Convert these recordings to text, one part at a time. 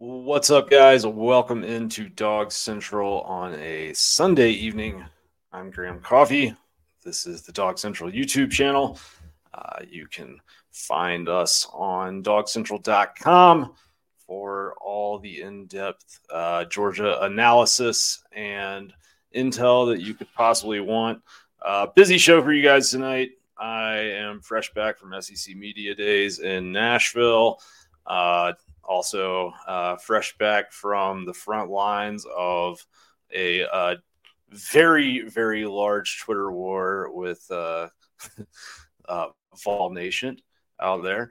What's up, guys? Welcome into Dog Central on a Sunday evening. I'm Graham Coffey. This is the Dog Central YouTube channel. You can find us on dogcentral.com for all the in-depth Georgia analysis and intel that you could possibly want. Busy show for you guys tonight. I am fresh back from SEC Media Days in Nashville. Also fresh back from the front lines of a very, very large Twitter war with Vol Nation out there.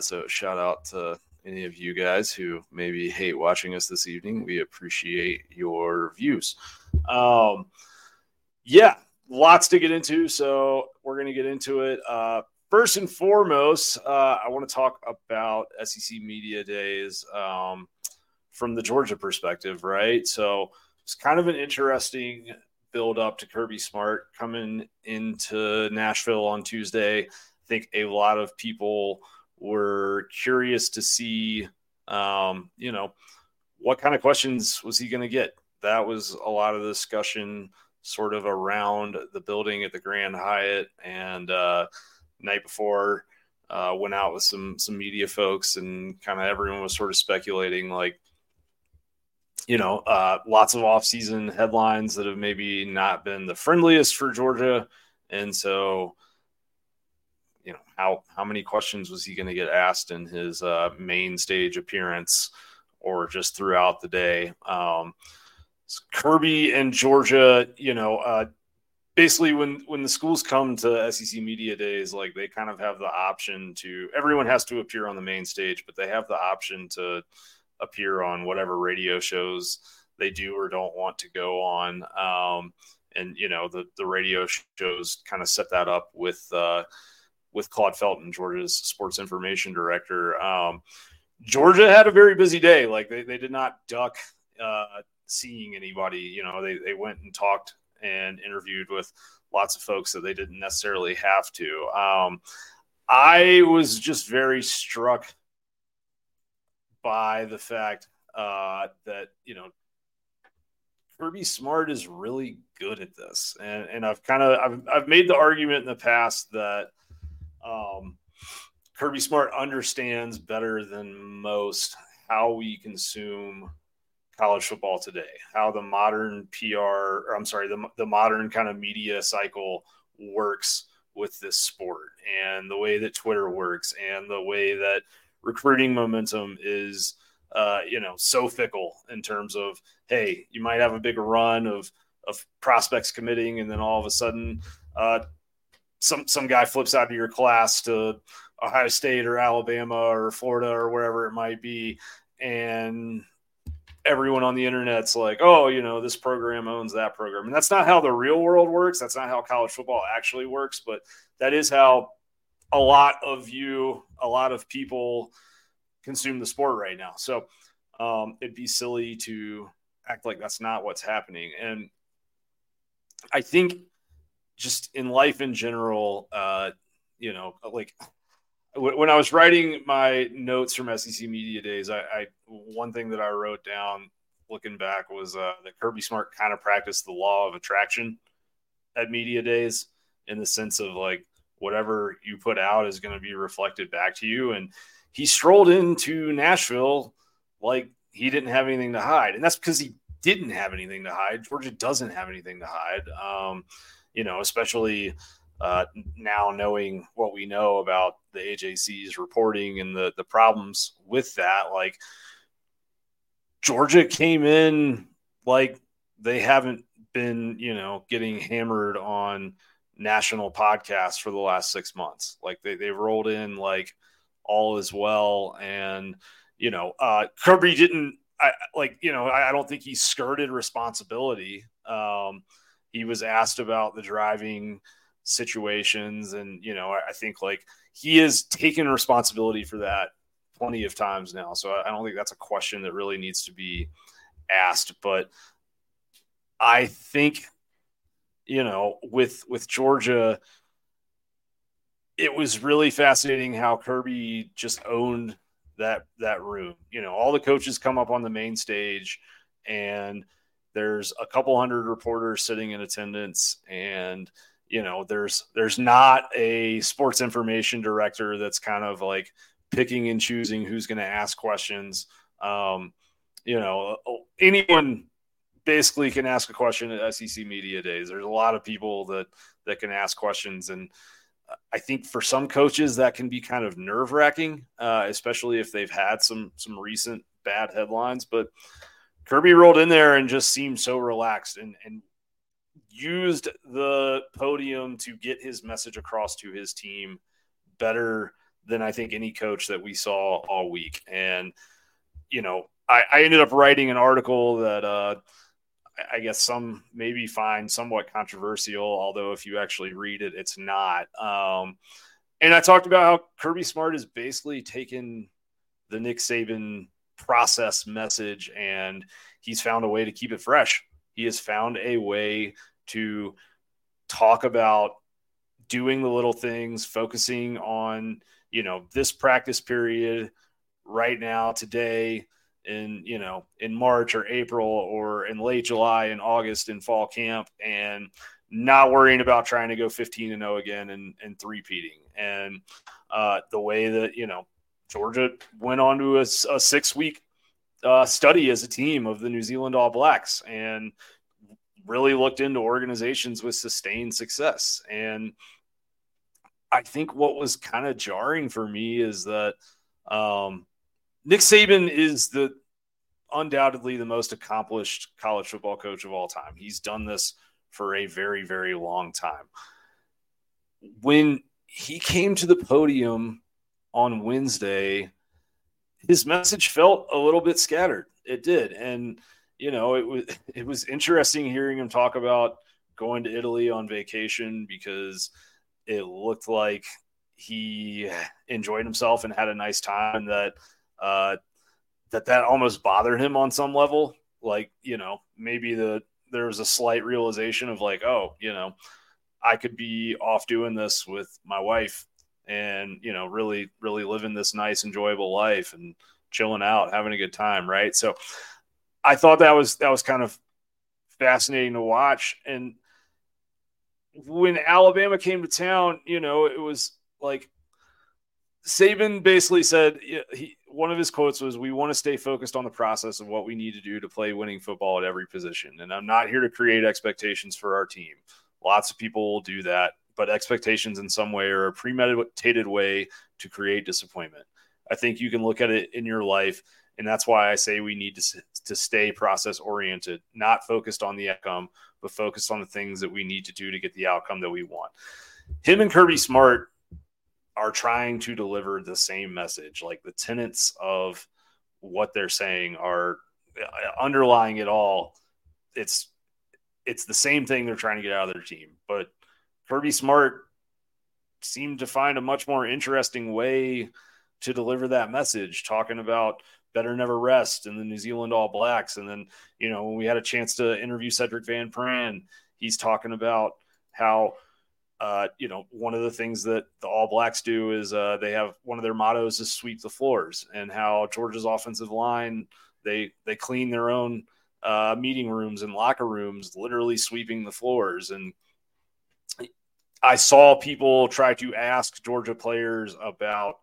So shout out to any of you guys who maybe hate watching us this evening. We appreciate your views. Lots to get into, so we're going to get into it. First and foremost, I want to talk about SEC Media Days from the Georgia perspective, right? So it's kind of an interesting build-up to Kirby Smart coming into Nashville on Tuesday. I think a lot of people were curious to see, what kind of questions was he going to get? That was a lot of discussion sort of around the building at the Grand Hyatt and night before went out with some media folks, and kind of everyone was sort of speculating, lots of offseason headlines that have maybe not been the friendliest for Georgia. And so, how many questions was he going to get asked in his main stage appearance or just throughout the day? Kirby and Georgia, basically, when the schools come to SEC Media Days, they kind of have the option to – everyone has to appear on the main stage, but they have the option to appear on whatever radio shows they do or don't want to go on. The radio shows kind of set that up with Claude Felton, Georgia's sports information director. Georgia had a very busy day. They did not duck seeing anybody. They went and talked and interviewed with lots of folks that they didn't necessarily have to. I was just very struck by the fact that Kirby Smart is really good at this. And I've made the argument in the past that Kirby Smart understands better than most how we consume college football today, how the modern the modern kind of media cycle works with this sport, and the way that Twitter works, and the way that recruiting momentum is, so fickle in terms of, hey, you might have a big run of prospects committing, and then all of a sudden, some guy flips out of your class to Ohio State or Alabama or Florida or wherever it might be, and everyone on the internet's this program owns that program. And that's not how the real world works. That's not how college football actually works, but that is how a lot of people consume the sport right now. So it'd be silly to act like that's not what's happening. And I think just in life in general, when I was writing my notes from SEC Media Days, one thing that I wrote down looking back was that Kirby Smart kind of practiced the law of attraction at Media Days, in the sense of whatever you put out is going to be reflected back to you. And he strolled into Nashville he didn't have anything to hide. And that's because he didn't have anything to hide. Georgia doesn't have anything to hide, especially – now knowing what we know about the AJC's reporting and the problems with that, Georgia came in they haven't been, getting hammered on national podcasts for the last 6 months. They rolled in all is well. And, Kirby didn't, I don't think he skirted responsibility. He was asked about the driving situations, and I think he has taken responsibility for that plenty of times now, so I don't think that's a question that really needs to be asked. But I think with Georgia, it was really fascinating how Kirby just owned that room. You know, all the coaches come up on the main stage, and there's a couple hundred reporters sitting in attendance, and you know, there's not a sports information director that's kind of like picking and choosing who's going to ask questions. You know, anyone basically can ask a question at SEC Media Days. There's a lot of people that can ask questions, and I think for some coaches that can be kind of nerve-wracking, especially if they've had some recent bad headlines. But Kirby rolled in there and just seemed so relaxed and used the podium to get his message across to his team better than I think any coach that we saw all week. And, you know, I ended up writing an article that I guess some maybe find somewhat controversial, although if you actually read it, it's not. And I talked about how Kirby Smart has basically taken the Nick Saban process message, and he's found a way to keep it fresh. He has found a way to talk about doing the little things, focusing on, you know, this practice period right now, today, in, you know, in March or April or in late July and August in fall camp, and not worrying about trying to go 15-0 again and three-peating. And the way that, you know, Georgia went on to a 6-week study as a team of the New Zealand All Blacks and really looked into organizations with sustained success. And I think what was kind of jarring for me is that Nick Saban is undoubtedly the most accomplished college football coach of all time. He's done this for a very, very long time. When he came to the podium on Wednesday, his message felt a little bit scattered. It did. And, you know, it was interesting hearing him talk about going to Italy on vacation, because it looked like he enjoyed himself and had a nice time, that that almost bothered him on some level. Like, you know, maybe there was a slight realization of like, oh, you know, I could be off doing this with my wife and, you know, really, really living this nice, enjoyable life and chilling out, having a good time. Right. So I thought that was kind of fascinating to watch. And when Alabama came to town, you know, it was like Saban basically said, one of his quotes was, "We want to stay focused on the process of what we need to do to play winning football at every position. And I'm not here to create expectations for our team. Lots of people will do that, but expectations in some way are a premeditated way to create disappointment. I think you can look at it in your life. And that's why I say we need to stay process oriented, not focused on the outcome, but focused on the things that we need to do to get the outcome that we want." Him and Kirby Smart are trying to deliver the same message. Like, the tenets of what they're saying are underlying it all. It's the same thing they're trying to get out of their team, but Kirby Smart seemed to find a much more interesting way to deliver that message, talking about better never rest and the New Zealand All Blacks. And then, you know, when we had a chance to interview Cedric Van Pran, he's talking about how, you know, one of the things that the All Blacks do is they have one of their mottos is sweep the floors, and how Georgia's offensive line, they clean their own meeting rooms and locker rooms, literally sweeping the floors. And I saw people try to ask Georgia players about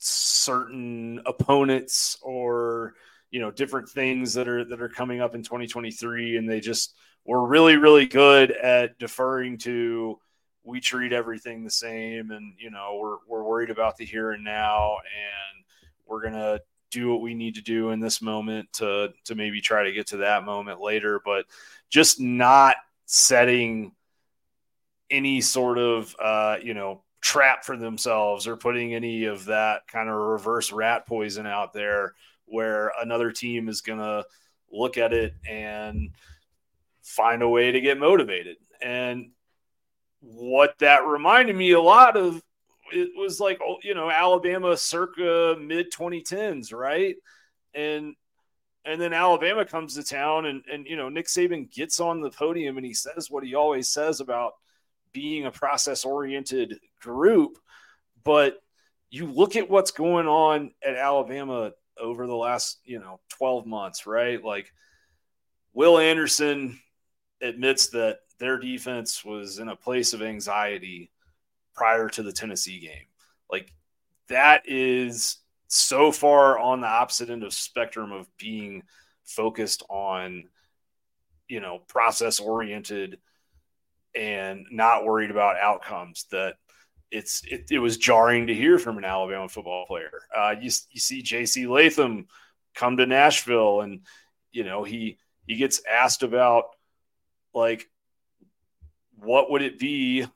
certain opponents or, you know, different things that are coming up in 2023. And they just were really, really good at deferring to, we treat everything the same, and, you know, we're worried about the here and now, and we're going to do what we need to do in this moment to maybe try to get to that moment later, but just not setting any sort of, you know, trap for themselves or putting any of that kind of reverse rat poison out there where another team is going to look at it and find a way to get motivated. And what that reminded me a lot of, it was like, you know, Alabama circa mid 2010s. Right. And then Alabama comes to town and, you know, Nick Saban gets on the podium and he says what he always says about being a process oriented group, but you look at what's going on at Alabama over the last, 12 months, right? Like, Will Anderson admits that their defense was in a place of anxiety prior to the Tennessee game. Like, that is so far on the opposite end of spectrum of being focused on, process oriented and not worried about outcomes, that it was jarring to hear from an Alabama football player. You see JC Latham come to Nashville and, he gets asked about, like, what would it be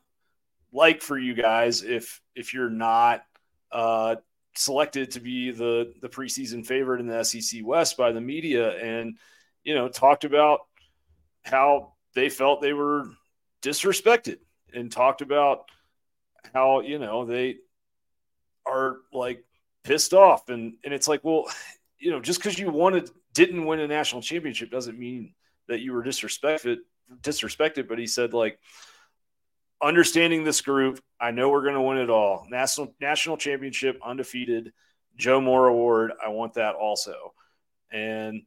like for you guys if you're not selected to be the preseason favorite in the SEC West by the media, and, talked about how they felt they were disrespected, and talked about how, they are, like, pissed off. And it's like, well, just because you didn't win a national championship doesn't mean that you were disrespected. But he said, like, understanding this group, I know we're going to win it all. National championship, undefeated, Joe Moore award. I want that also. And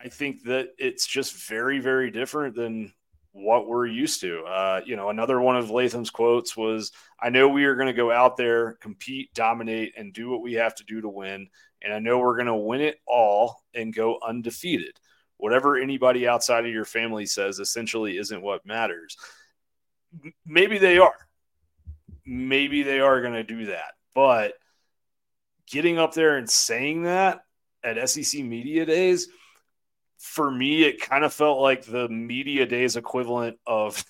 I think that it's just very, very different than what we're used to. Another one of Latham's quotes was, I know we are going to go out there, compete, dominate, and do what we have to do to win. And I know we're going to win it all and go undefeated. Whatever anybody outside of your family says essentially isn't what matters. Maybe they are going to do that. But getting up there and saying that at SEC Media Days, for me, it kind of felt like the Media Days equivalent of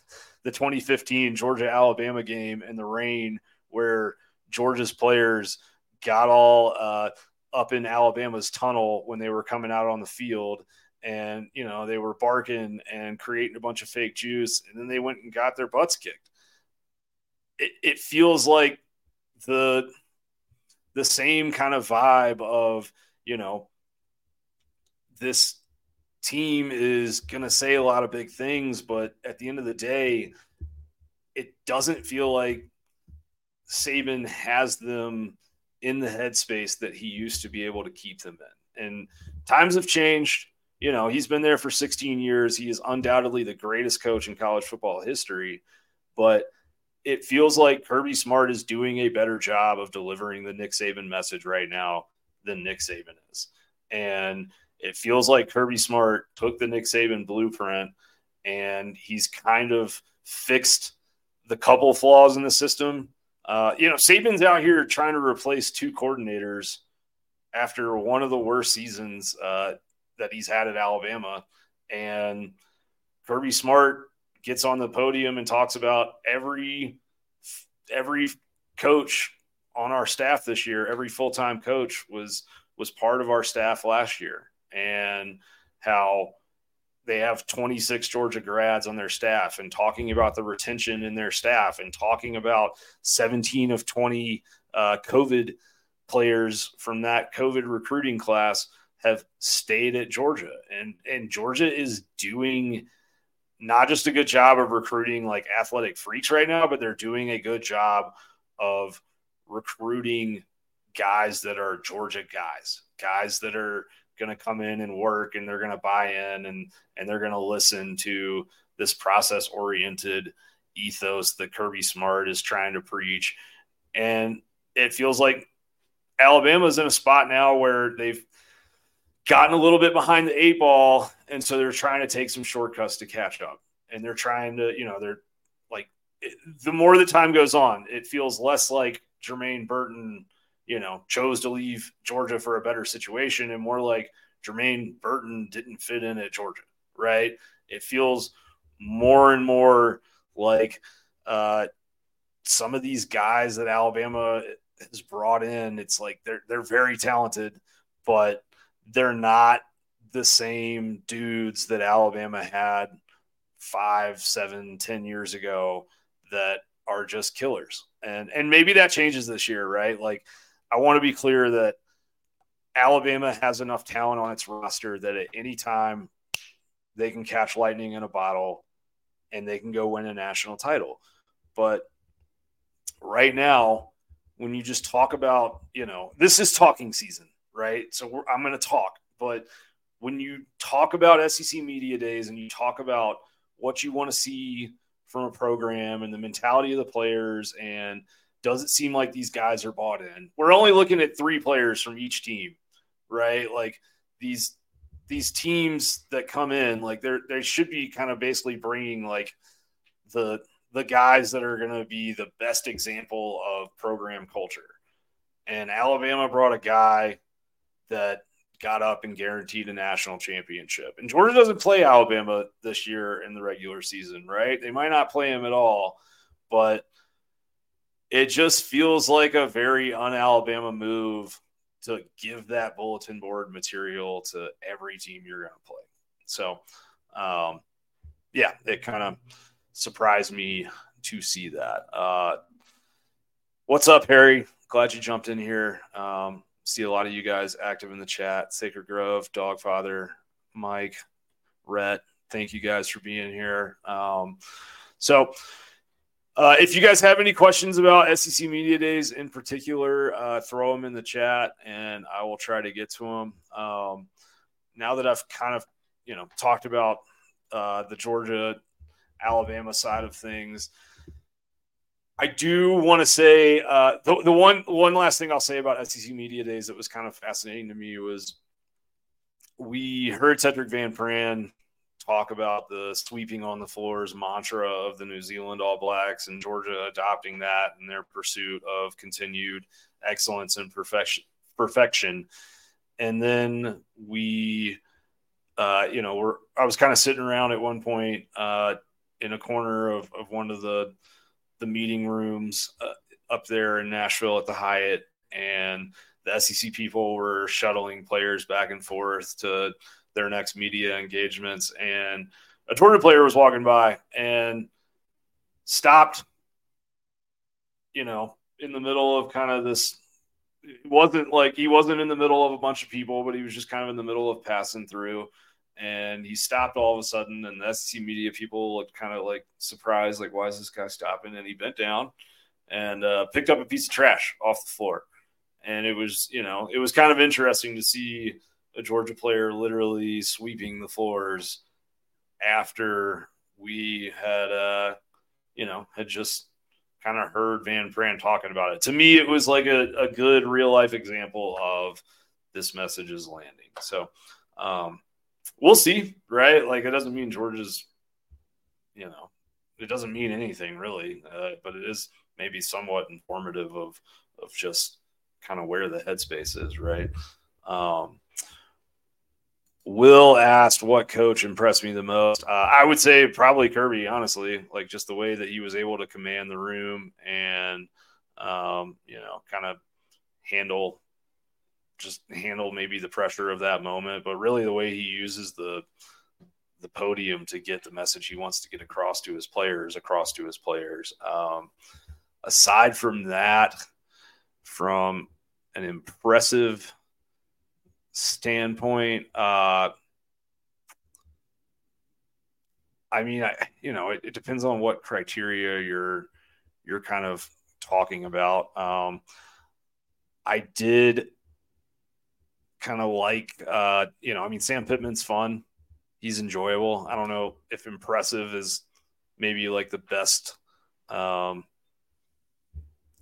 the 2015 Georgia-Alabama game in the rain, where Georgia's players got all up in Alabama's tunnel when they were coming out on the field. And, they were barking and creating a bunch of fake juice, and then they went and got their butts kicked. It feels like the same kind of vibe of, this team is going to say a lot of big things, but at the end of the day, it doesn't feel like Saban has them in the headspace that he used to be able to keep them in. And times have changed. He's been there for 16 years. He is undoubtedly the greatest coach in college football history, but it feels like Kirby Smart is doing a better job of delivering the Nick Saban message right now than Nick Saban is. And it feels like Kirby Smart took the Nick Saban blueprint, and he's kind of fixed the couple flaws in the system. Saban's out here trying to replace two coordinators after one of the worst seasons, that he's had at Alabama, and Kirby Smart gets on the podium and talks about every coach on our staff this year, every full-time coach was part of our staff last year, and how they have 26 Georgia grads on their staff, and talking about the retention in their staff, and talking about 17 of 20 COVID players from that COVID recruiting class have stayed at Georgia, and Georgia is doing not just a good job of recruiting, like, athletic freaks right now, but they're doing a good job of recruiting guys that are Georgia guys that are going to come in and work, and they're going to buy in, and they're going to listen to this process oriented ethos that Kirby Smart is trying to preach. And it feels like Alabama's in a spot now where they've gotten a little bit behind the eight ball, and so they're trying to take some shortcuts to catch up. And they're trying to, they're like, the more the time goes on, it feels less like Jermaine Burton, chose to leave Georgia for a better situation, and more like Jermaine Burton didn't fit in at Georgia, right? It feels more and more like some of these guys that Alabama has brought in, it's like they're very talented, but they're not the same dudes that Alabama had 5, 7, 10 years ago that are just killers. And maybe that changes this year, right? Like, I want to be clear that Alabama has enough talent on its roster that at any time they can catch lightning in a bottle and they can go win a national title. But right now, when you just talk about, you know, this is talking season, right? So I'm going to talk. But when you talk about SEC Media Days and you talk about what you want to see from a program and the mentality of the players and does it seem like these guys are bought in, we're only looking at three players from each team, right? Like these teams that come in, like they should be kind of basically bringing like the guys that are going to be the best example of program culture. And Alabama brought a guy that got up and guaranteed a national championship. And Georgia doesn't play Alabama this year in the regular season, right? They might not play him at all, but it just feels like a very un-Alabama move to give that bulletin board material to every team you're going to play. So, yeah, it kind of surprised me to see that. What's up, Harry? Glad you jumped in here. See a lot of you guys active in the chat. Sacred Grove, Dogfather, Mike, Rhett. Thank you guys for being here. If you guys have any questions about SEC Media Days in particular, throw them in the chat and I will try to get to them. Now that I've kind of, talked about the Georgia-Alabama side of things, I do want to say the one last thing I'll say about SEC Media Days that was kind of fascinating to me was we heard Cedric Van Pran talk about the sweeping on the floors mantra of the New Zealand All Blacks and Georgia adopting that in their pursuit of continued excellence and perfection. And then we, I was kind of sitting around at one point in a corner of one of the meeting rooms up there in Nashville at the Hyatt, and the SEC people were shuttling players back and forth to their next media engagements. And a Georgia player was walking by and stopped, in the middle of kind of this, it wasn't like he wasn't in the middle of a bunch of people, but he was just kind of in the middle of passing through. And he stopped all of a sudden, and the SEC media people looked kind of like surprised, like, why is this guy stopping? And he bent down and picked up a piece of trash off the floor. And it was kind of interesting to see a Georgia player literally sweeping the floors after we had, had just kind of heard Van Pran talking about it. To me, it was like a good real life example of this message is landing. So, we'll see, right? Like, it doesn't mean Georgia's, it doesn't mean anything really, but it is maybe somewhat informative of just kind of where the headspace is, right? Will asked what coach impressed me the most. I would say probably Kirby, honestly, like just the way that he was able to command the room and, kind of handle maybe the pressure of that moment, but really the way he uses the podium to get the message he wants to get across to his players. Aside from that, from an impressive standpoint, it depends on what criteria you're kind of talking about. I did kind of like, Sam Pittman's fun. He's enjoyable. I don't know if impressive is maybe like the best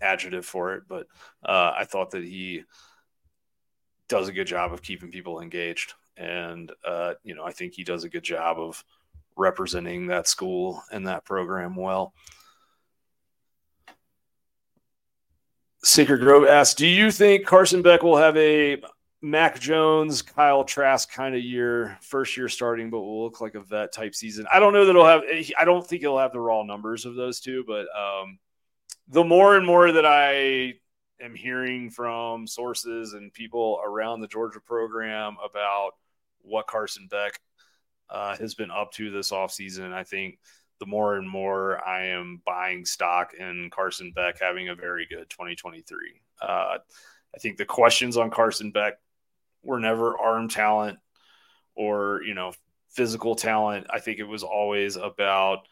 adjective for it, but I thought that he does a good job of keeping people engaged. And, I think he does a good job of representing that school and that program well. Sacred Grove asks, do you think Carson Beck will have a Mac Jones, Kyle Trask kind of year, first year starting, but will look like a vet type season? I don't know that I don't think he'll have the raw numbers of those two, but the more and more that I am hearing from sources and people around the Georgia program about what Carson Beck has been up to this offseason, I think the more and more I am buying stock in Carson Beck having a very good 2023. I think the questions on Carson Beck were never arm talent or, physical talent. I think it was always about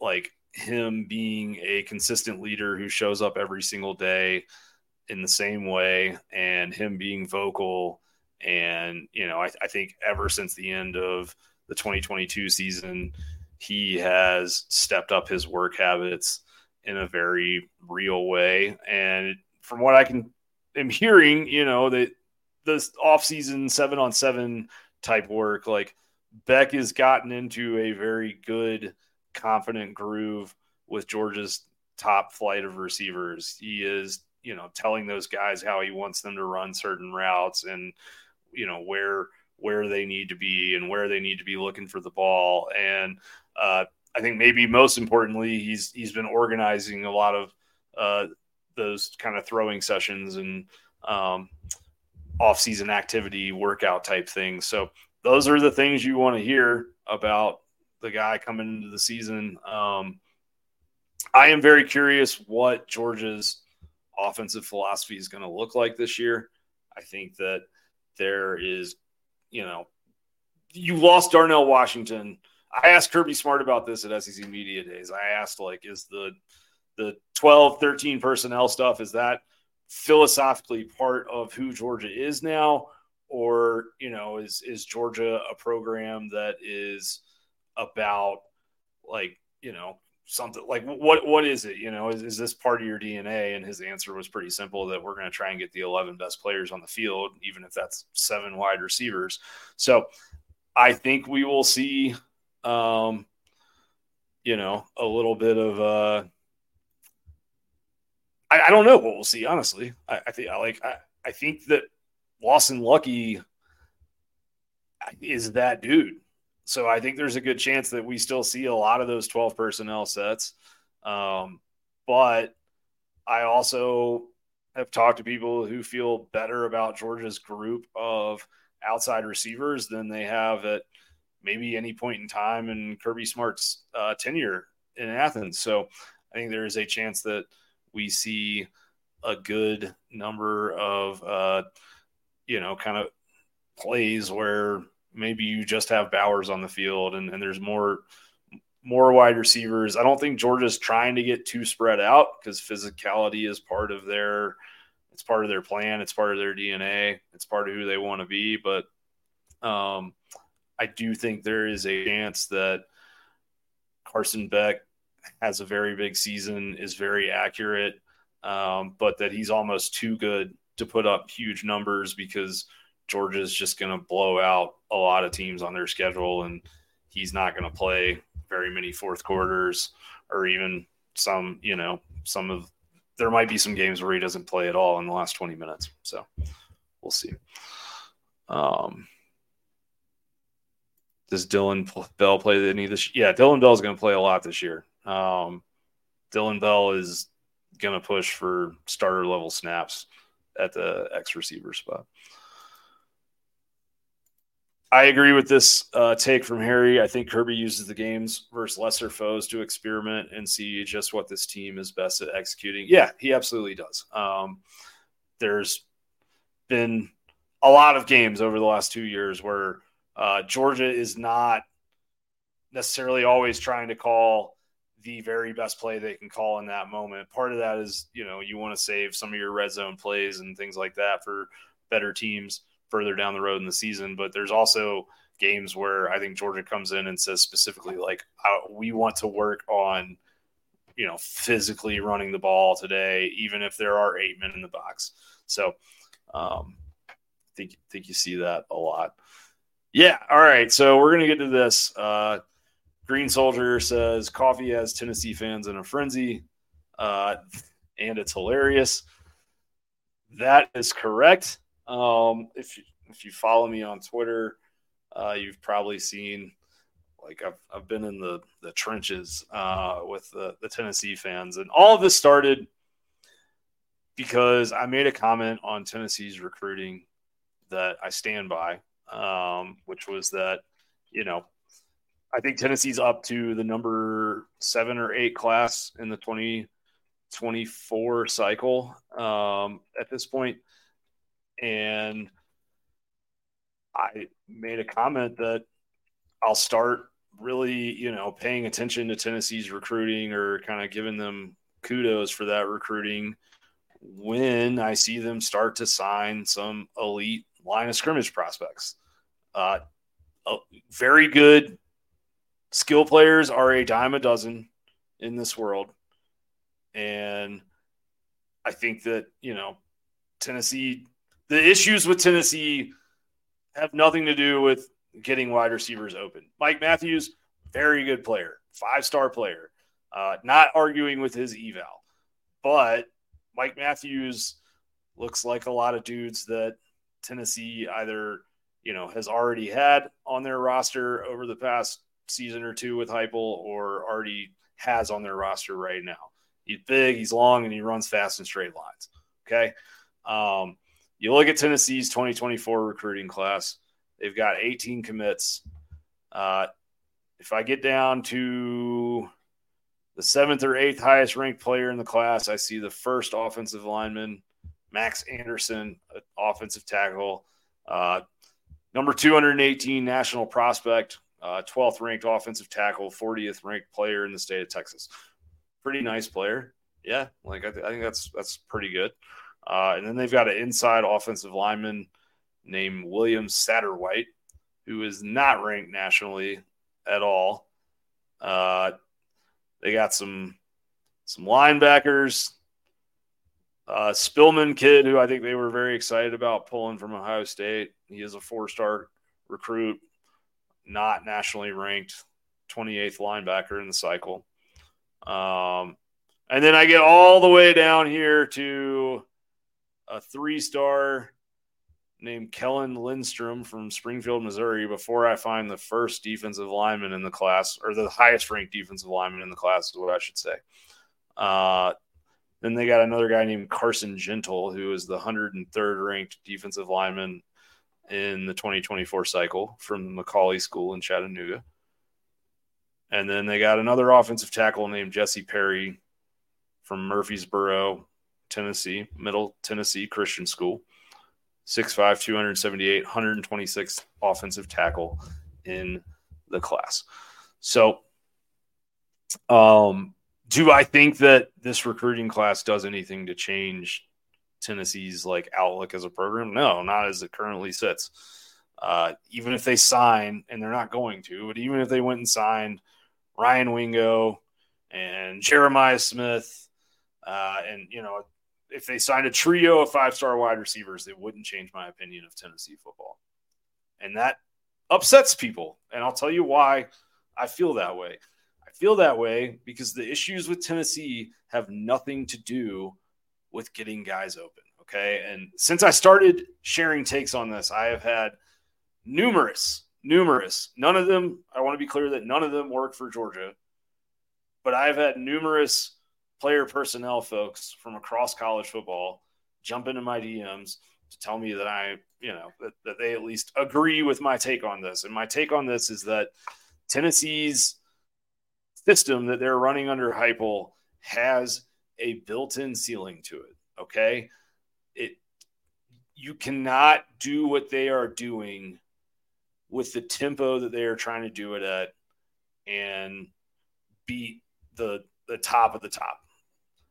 like him being a consistent leader who shows up every single day in the same way and him being vocal. And, you know, I think ever since the end of the 2022 season, he has stepped up his work habits in a very real way. And from what I am hearing, you know, that this offseason 7-on-7 type work, like Beck has gotten into a very good, confident groove with Georgia's top flight of receivers. He is, you know, telling those guys how he wants them to run certain routes and, you know, where they need to be and where they need to be looking for the ball. And I think maybe most importantly, he's been organizing a lot of those kind of throwing sessions and off-season activity, workout type things. So those are the things you want to hear about the guy coming into the season. I am very curious what Georgia's offensive philosophy is going to look like this year. I think that there is, you know, you lost Darnell Washington. I asked Kirby Smart about this at SEC Media Days. I asked, like, is the 12, 13 personnel stuff, is that philosophically part of who Georgia is now? Or, you know, is Georgia a program that is about, like, you know, something like what is it? You know, is this part of your DNA? And his answer was pretty simple, that we're going to try and get the 11 best players on the field, even if that's 7 wide receivers. So I think we will see, you know, a little bit of I don't know what we'll see, honestly. I think that Lawson Lucky is that dude. So I think there's a good chance that we still see a lot of those 12 personnel sets. But I also have talked to people who feel better about Georgia's group of outside receivers than they have at maybe any point in time in Kirby Smart's tenure in Athens. So I think there is a chance that we see a good number of, you know, kind of plays where maybe you just have Bowers on the field and there's more wide receivers. I don't think Georgia's trying to get too spread out because physicality is part of their plan. It's part of their DNA. It's part of who they want to be. But I do think there is a chance that Carson Beck has a very big season, is very accurate, but that he's almost too good to put up huge numbers because Georgia's just going to blow out a lot of teams on their schedule, and he's not going to play very many fourth quarters or even some, you know, there might be some games where he doesn't play at all in the last 20 minutes. So we'll see. Does Dylan Bell play any of this? Yeah, Dylan Bell is going to play a lot this year. Dylan Bell is going to push for starter level snaps at the X receiver spot. I agree with this take from Harry. I think Kirby uses the games versus lesser foes to experiment and see just what this team is best at executing. Yeah, he absolutely does. There's been a lot of games over the last 2 years where Georgia is not necessarily always trying to call the very best play they can call in that moment. Part of that is, you know, you want to save some of your red zone plays and things like that for better teams further down the road in the season. But there's also games where I think Georgia comes in and says specifically, like, we want to work on, you know, physically running the ball today, even if there are 8 men in the box. So I think you see that a lot. Yeah. All right. So we're going to get to this. Green Soldier says Coffee has Tennessee fans in a frenzy, and it's hilarious. That is correct. If you follow me on Twitter, you've probably seen, like, I've been in the trenches with the Tennessee fans, and all of this started because I made a comment on Tennessee's recruiting that I stand by, which was that, you know, I think Tennessee's up to the number 7 or 8 class in the 2024 cycle at this point. And I made a comment that I'll start really, you know, paying attention to Tennessee's recruiting or kind of giving them kudos for that recruiting when I see them start to sign some elite line of scrimmage prospects. Very good skill players are a dime a dozen in this world. And I think that, you know, Tennessee, the issues with Tennessee have nothing to do with getting wide receivers open. Mike Matthews, very good player, five-star player. Not arguing with his eval, but Mike Matthews looks like a lot of dudes that Tennessee either, you know, has already had on their roster over the past season or two with Heupel, or already has on their roster right now. He's big, he's long, and he runs fast in straight lines. Okay. You look at Tennessee's 2024 recruiting class, they've got 18 commits. If I get down to the 7th or 8th highest ranked player in the class, I see the first offensive lineman, Max Anderson, offensive tackle, number 218 national prospect, 12th ranked offensive tackle, 40th ranked player in the state of Texas. Pretty nice player. Yeah. Like I think that's pretty good. And then they've got an inside offensive lineman named William Satterwhite, who is not ranked nationally at all. They got some linebackers, Spillman kid, who I think they were very excited about pulling from Ohio State. He is a four-star recruit, not nationally ranked, 28th linebacker in the cycle. And then I get all the way down here to a three-star named Kellen Lindstrom from Springfield, Missouri, before I find the first defensive lineman in the class, or the highest-ranked defensive lineman in the class is what I should say. Then they got another guy named Carson Gentle, who is the 103rd-ranked defensive lineman in the 2024 cycle from the Macaulay School in Chattanooga. And then they got another offensive tackle named Jesse Perry from Murfreesboro, Tennessee, Middle Tennessee Christian School. 6'5", 278, 126th offensive tackle in the class. So do I think that this recruiting class does anything to change Tennessee's like outlook as a program? No, not as it currently sits. Even if they sign, and they're not going to, but even if they went and signed Ryan Wingo and Jeremiah Smith, and, you know, if they signed a trio of five-star wide receivers, it wouldn't change my opinion of Tennessee football. And that upsets people. And I'll tell you why I feel that way. I feel that way because the issues with Tennessee have nothing to do with getting guys open. Okay. And since I started sharing takes on this, I have had numerous, none of them, I want to be clear that none of them work for Georgia, but I've had numerous player personnel folks from across college football jump into my DMs to tell me that I, you know, that they at least agree with my take on this. And my take on this is that Tennessee's system that they're running under Heupel has a built-in ceiling to it. Okay. You cannot do what they are doing with the tempo that they are trying to do it at and beat the top of the top.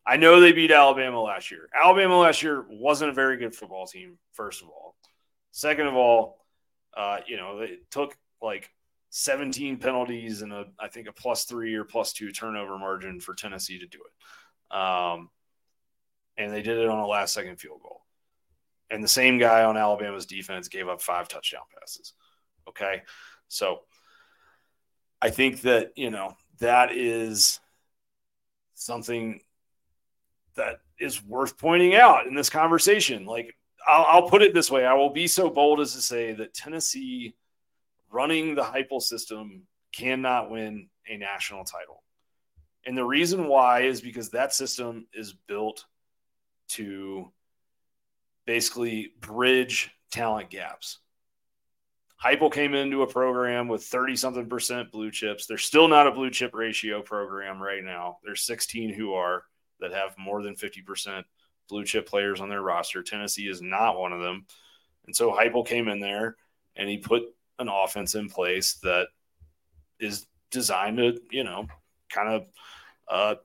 I know they beat Alabama last year. Alabama last year wasn't a very good football team, first of all. Second of all, you know, they took like 17 penalties and I think a +3 or +2 turnover margin for Tennessee to do it. And they did it on a last-second field goal. And the same guy on Alabama's defense gave up 5 touchdown passes. Okay? So I think that, you know, that is something that is worth pointing out in this conversation. Like, I'll put it this way. I will be so bold as to say that Tennessee running the Heupel system cannot win a national title. And the reason why is because that system is built to basically bridge talent gaps. Heupel came into a program with 30-something% blue chips. They're still not a blue chip ratio program right now. There's 16 that have more than 50% blue chip players on their roster. Tennessee is not one of them. And so Heupel came in there and he put an offense in place that is designed to, you know, kind of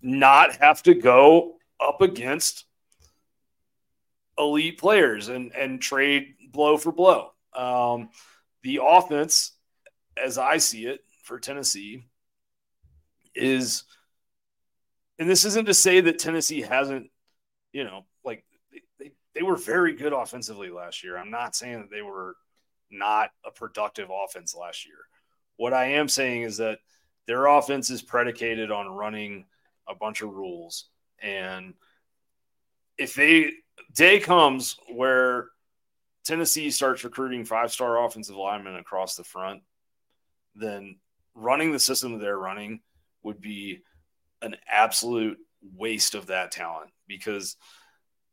not have to go up against elite players and trade blow for blow. The offense, as I see it, for Tennessee is, and this isn't to say that Tennessee hasn't, you know, like they were very good offensively last year. I'm not saying that they were not a productive offense last year. What I am saying is that their offense is predicated on running a bunch of rules. And if they day comes where Tennessee starts recruiting five-star offensive linemen across the front, then running the system they're running would be an absolute waste of that talent, because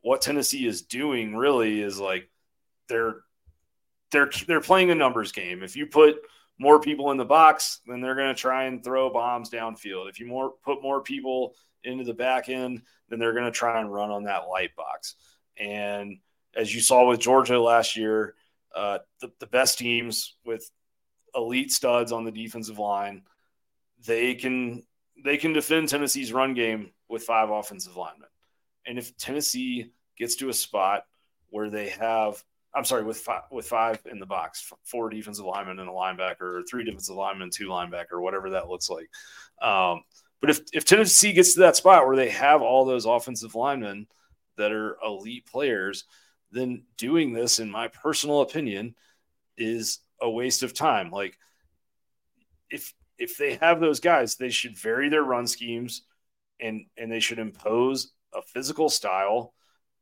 what Tennessee is doing really is like they're playing a numbers game. If you put more people in the box, then they're going to try and throw bombs downfield. If you put more people into the back end, then they're going to try and run on that light box. And as you saw with Georgia last year, the best teams with elite studs on the defensive line, they can defend Tennessee's run game with five offensive linemen. And if Tennessee gets to a spot where they have, with five in the box, four defensive linemen and a linebacker, or three defensive linemen, two linebacker, whatever that looks like. But if Tennessee gets to that spot where they have all those offensive linemen that are elite players, then doing this, in my personal opinion, is a waste of time. Like if they have those guys, they should vary their run schemes and they should impose a physical style,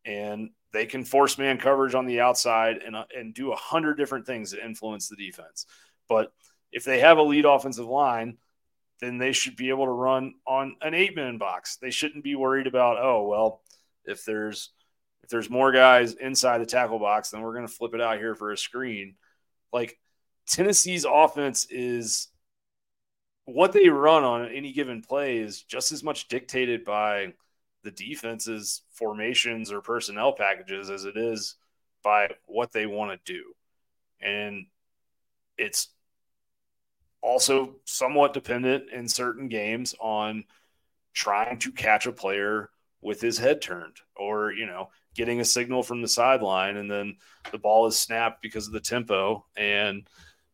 and they can force man coverage on the outside and do 100 different things that influence the defense. But if they have a lead offensive line, then they should be able to run on an 8-man box. They shouldn't be worried about, oh, well, if there's more guys inside the tackle box, then we're going to flip it out here for a screen. Like, Tennessee's offense is what they run on any given play is just as much dictated by the defense's formations or personnel packages as it is by what they want to do. And it's also somewhat dependent in certain games on trying to catch a player with his head turned, or, you know, getting a signal from the sideline and then the ball is snapped because of the tempo and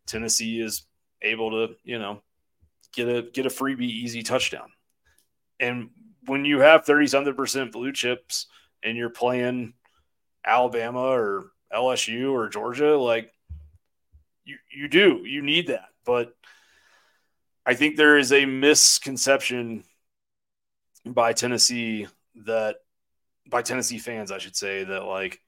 Tennessee is able to, you know, get a freebie easy touchdown. And when you have 30-something% blue chips and you're playing Alabama or LSU or Georgia, like you need that. But I think there is a misconception by Tennessee by Tennessee fans, I should say, that like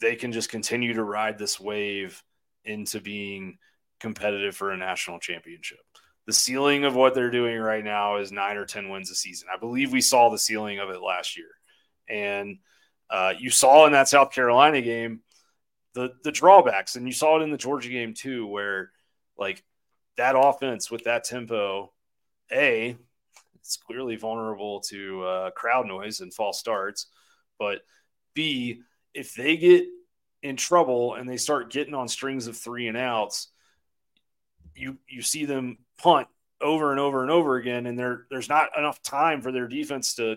they can just continue to ride this wave into being competitive for a national championship. The ceiling of what they're doing right now is 9 or 10 wins a season. I believe we saw the ceiling of it last year. And you saw in that South Carolina game the drawbacks, and you saw it in the Georgia game too, where like that offense with that tempo, it's clearly vulnerable to crowd noise and false starts. But B, if they get in trouble and they start getting on strings of 3 and outs, you see them punt over and over and over again, and there's not enough time for their defense to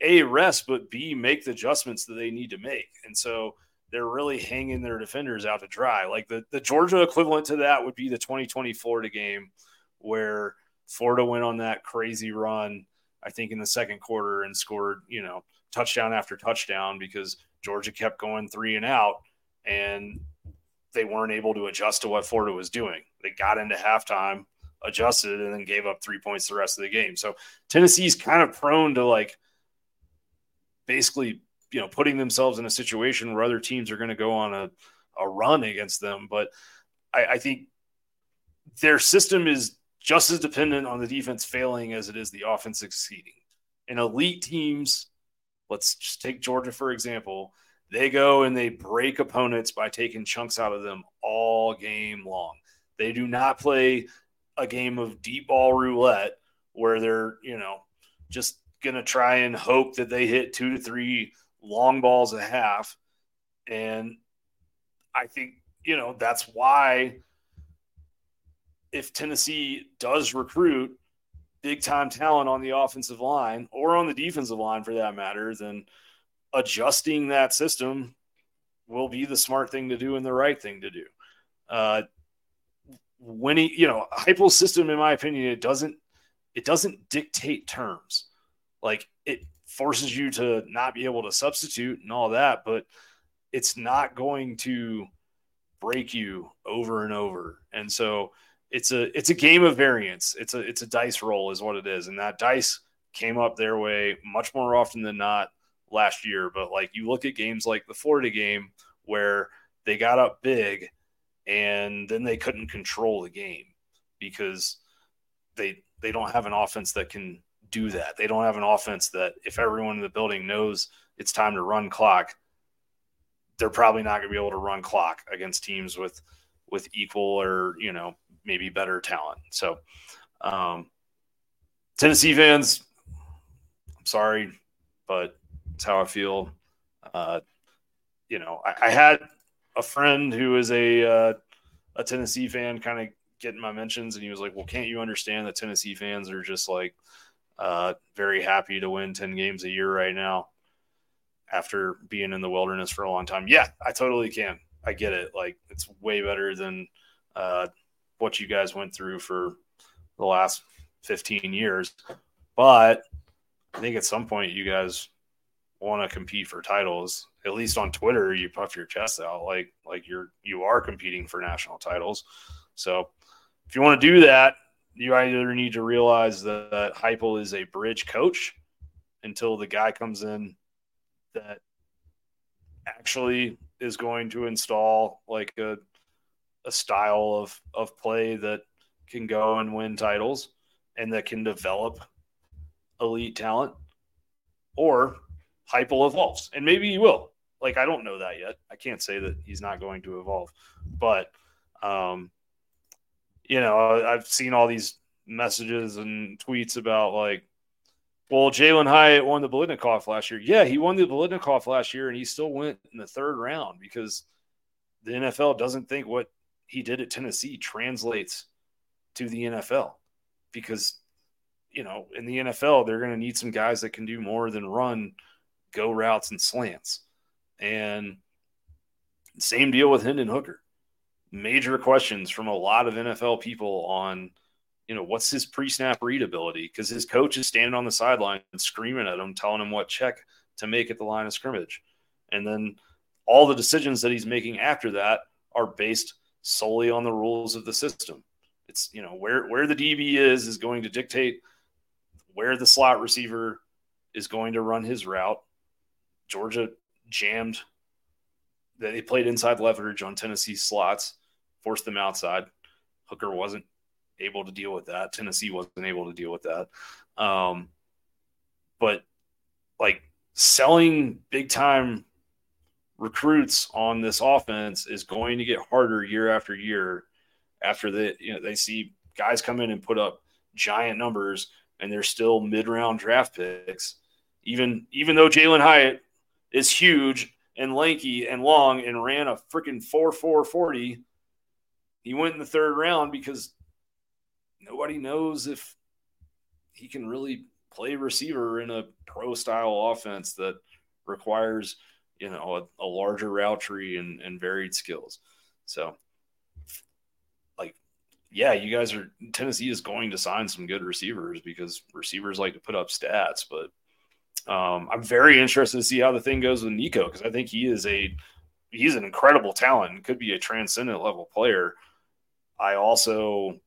A, rest, but B, make the adjustments that they need to make. And so they're really hanging their defenders out to dry. Like the Georgia equivalent to that would be the 2020 Florida game, where Florida went on that crazy run, I think, in the second quarter and scored, you know, touchdown after touchdown because Georgia kept going 3 and out and they weren't able to adjust to what Florida was doing. They got into halftime, adjusted, and then gave up 3 points the rest of the game. So Tennessee's kind of prone to like basically, you know, putting themselves in a situation where other teams are going to go on a run against them. But I think their system is just as dependent on the defense failing as it is the offense succeeding. And elite teams, let's just take Georgia for example, they go and they break opponents by taking chunks out of them all game long. They do not play a game of deep ball roulette where they're, you know, just going to try and hope that they hit 2 to 3 long balls a half. And I think, you know, that's why if Tennessee does recruit big-time talent on the offensive line or on the defensive line for that matter, then adjusting that system will be the smart thing to do and the right thing to do. When he, you know, Heupel's system, in my opinion, it doesn't dictate terms. Like, it forces you to not be able to substitute and all that, but it's not going to break you over and over. And so it's a game of variance. It's a dice roll is what it is. And that dice came up their way much more often than not last year. But like, you look at games like the Florida game where they got up big and then they couldn't control the game because they don't have an offense that can do that. They don't have an offense that if everyone in the building knows it's time to run clock, they're probably not going to be able to run clock against teams with equal or, you know, maybe better talent. So Tennessee fans, I'm sorry, but it's how I feel. You know, I had a friend who is a Tennessee fan kind of getting my mentions, and he was like, well, can't you understand that Tennessee fans are just like very happy to win 10 games a year right now after being in the wilderness for a long time? Yeah, I totally can. I get it. Like, it's way better than what you guys went through for the last 15 years. But I think at some point you guys want to compete for titles. At least on Twitter, you puff your chest out like you are competing for national titles. So if you want to do that, you either need to realize that Heupel is a bridge coach until the guy comes in that actually is going to install like a style of play that can go and win titles and that can develop elite talent, or Heupel evolves. And maybe he will. Like, I don't know that yet. I can't say that he's not going to evolve, but you know, I've seen all these messages and tweets about like, well, Jalen Hyatt won the Bolidnikoff last year. Yeah, he won the Bolidnikoff last year and he still went in the third round because the NFL doesn't think what he did at Tennessee translates to the NFL, because, you know, in the NFL, they're going to need some guys that can do more than run go routes and slants. And same deal with Hendon Hooker. Major questions from a lot of NFL people on, you know, what's his pre-snap read ability? Because his coach is standing on the sideline and screaming at him, telling him what check to make at the line of scrimmage. And then all the decisions that he's making after that are based solely on the rules of the system. It's, you know, where the DB is going to dictate where the slot receiver is going to run his route. Georgia jammed that they played inside leverage on Tennessee slots, forced them outside. Hooker wasn't able to deal with that. Tennessee wasn't able to deal with that. But like, selling big time recruits on this offense is going to get harder year after year after they, you know, they see guys come in and put up giant numbers and they're still mid-round draft picks. Even though Jalen Hyatt is huge and lanky and long and ran a freaking 4.40, he went in the third round because nobody knows if he can really play receiver in a pro-style offense that requires, you know, a larger route tree and varied skills. So, like, yeah, you guys are – Tennessee is going to sign some good receivers because receivers like to put up stats. But I'm very interested to see how the thing goes with Nico, because I think he's an incredible talent and could be a transcendent level player. I also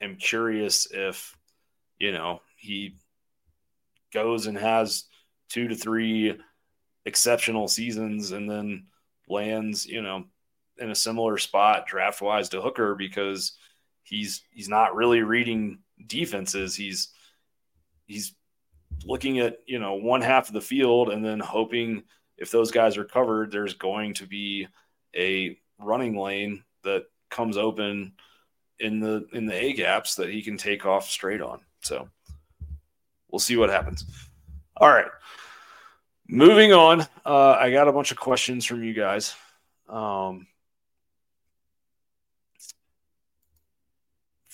am curious if, you know, he goes and has 2 to 3 – exceptional seasons and then lands, you know, in a similar spot draft wise to Hooker, because he's not really reading defenses. He's looking at, you know, one half of the field and then hoping if those guys are covered, there's going to be a running lane that comes open in the A gaps that he can take off straight on. So we'll see what happens. All right. Moving on, I got a bunch of questions from you guys.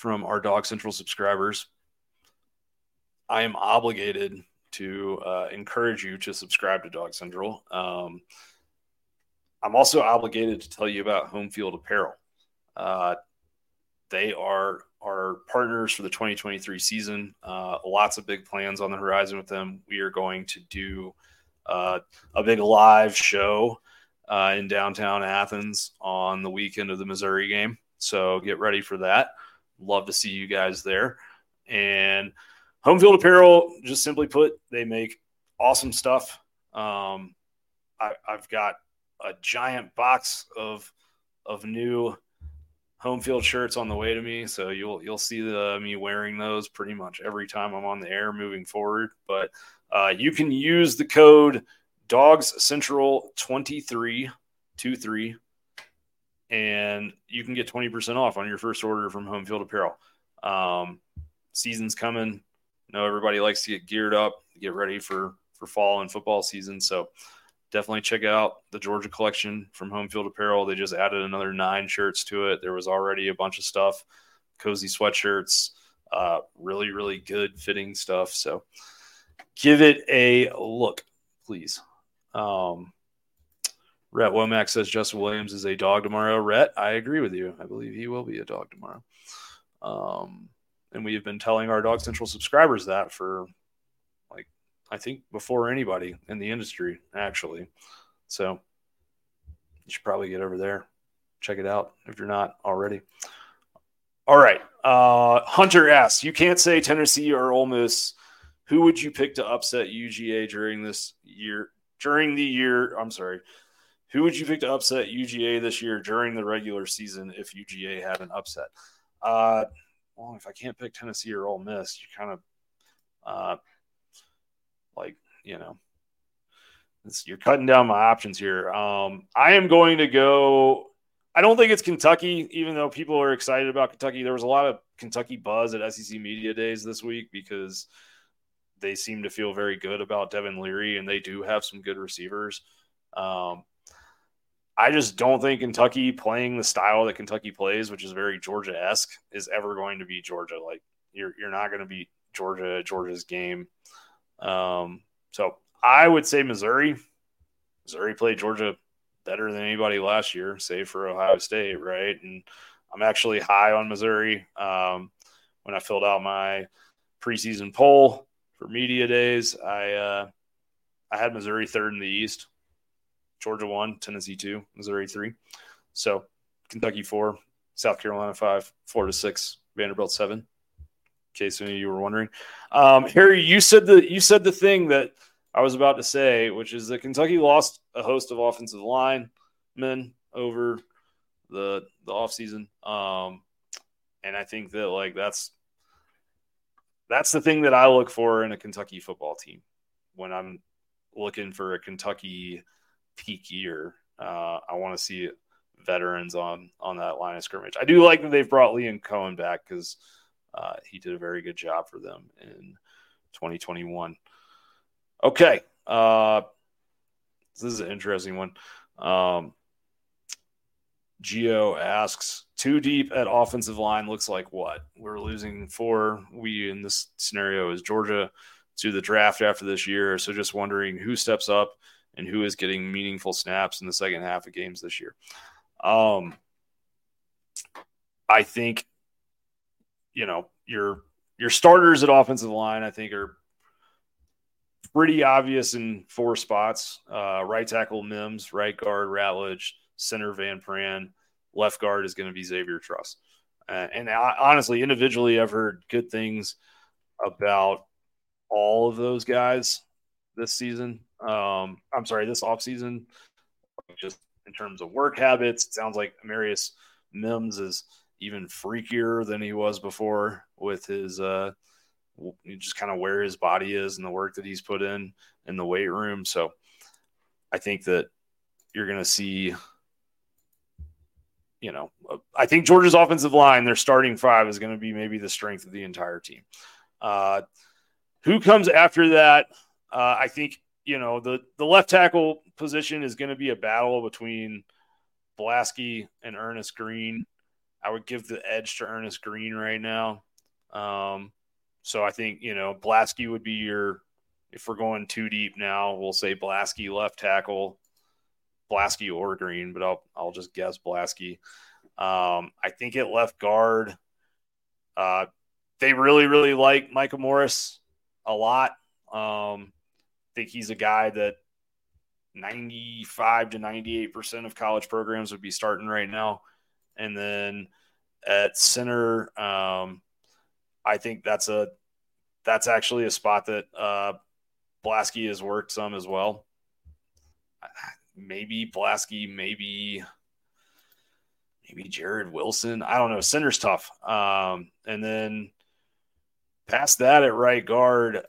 from our Dog Central subscribers, I am obligated to encourage you to subscribe to Dog Central. I'm also obligated to tell you about Homefield Apparel. They are our partners for the 2023 season. Lots of big plans on the horizon with them. We are going to do a big live show in downtown Athens on the weekend of the Missouri game. So get ready for that. Love to see you guys there. And Homefield Apparel, just simply put, they make awesome stuff. I've got a giant box of new Homefield shirts on the way to me, so you'll see me wearing those pretty much every time I'm on the air moving forward. But you can use the code DOGSCentral23 and you can get 20% off on your first order from Homefield Apparel. Season's coming. I know everybody likes to get geared up, get ready for fall and football season. So definitely check out the Georgia collection from Homefield Apparel. They just added another 9 shirts to it. There was already a bunch of stuff, cozy sweatshirts, really, really good fitting stuff. So give it a look, please. Rhett Womack says Justin Williams is a dog tomorrow. Rhett, I agree with you. I believe he will be a dog tomorrow. And we have been telling our Dog Central subscribers that for, like, I think before anybody in the industry, actually. So you should probably get over there. Check it out if you're not already. All right. Hunter asks, you can't say Tennessee or Ole Miss. Who would you pick to upset UGA Who would you pick to upset UGA this year during the regular season if UGA had an upset? Well, if I can't pick Tennessee or Ole Miss, you kind of, you're cutting down my options here. I am going to go. I don't think it's Kentucky, even though people are excited about Kentucky. There was a lot of Kentucky buzz at SEC Media Days this week because they seem to feel very good about Devin Leary, and they do have some good receivers. I just don't think Kentucky playing the style that Kentucky plays, which is very Georgia-esque, is ever going to be Georgia. Like, you're not going to beat Georgia at Georgia's game. So I would say Missouri. Missouri played Georgia better than anybody last year, save for Ohio State, right? And I'm actually high on Missouri. When I filled out my preseason poll for Media Days, I had Missouri third in the East. Georgia 1, Tennessee 2, Missouri 3. So Kentucky 4, South Carolina 5, Florida 6, Vanderbilt 7. In case any of you were wondering. Harry, you said the thing that I was about to say, which is that Kentucky lost a host of offensive linemen over the offseason. And I think that that's the thing that I look for in a Kentucky football team when I'm looking for a Kentucky peak year. I want to see veterans on that line of scrimmage. I do like that they've brought Liam Cohen back because he did a very good job for them in 2021. Okay. This is an interesting one. Gio asks, too deep at offensive line looks like what? We're losing 4. We, in this scenario, is Georgia to the draft after this year. So just wondering who steps up and who is getting meaningful snaps in the second half of games this year. I think, your starters at offensive line, I think, are pretty obvious in 4 spots. Right tackle Mims, right guard Ratledge, center Van Pran, left guard is going to be Xavier Truss. Honestly, individually, I've heard good things about all of those guys this season. This offseason, just in terms of work habits. It sounds like Amarius Mims is even freakier than he was before with his just kind of where his body is and the work that he's put in the weight room. So I think that you're going to see, I think Georgia's offensive line, their starting 5, is going to be maybe the strength of the entire team. Who comes after that? I think, the left tackle position is going to be a battle between Blasky and Ernest Green. I would give the edge to Ernest Green right now. So I think, you know, Blasky would be your, if we're going too deep now, we'll say Blasky left tackle, Blasky or Green, but I'll just guess Blasky. I think at left guard, they really, really like Micah Morris a lot. I think he's a guy that 95 to 98% of college programs would be starting right now. And then at center, I think that's actually a spot that Blasky has worked some as well. Maybe Blasky, maybe Jared Wilson. I don't know. Center's tough. And then past that at right guard,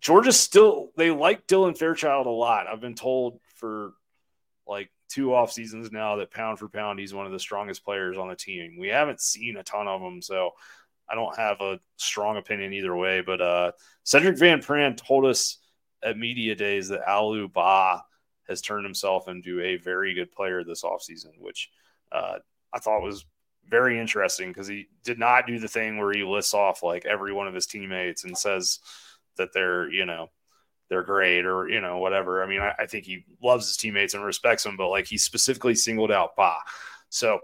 Georgia's still – they like Dylan Fairchild a lot. I've been told for like 2 off seasons now that pound for pound he's one of the strongest players on the team. We haven't seen a ton of them, so I don't have a strong opinion either way. But Cedric Van Pran told us at Media Days that Aliou Bah has turned himself into a very good player this offseason, which I thought was very interesting because he did not do the thing where he lists off like every one of his teammates and says – that they're, you know, they're great or, you know, whatever. I mean, I think he loves his teammates and respects them, but like he specifically singled out Bah. So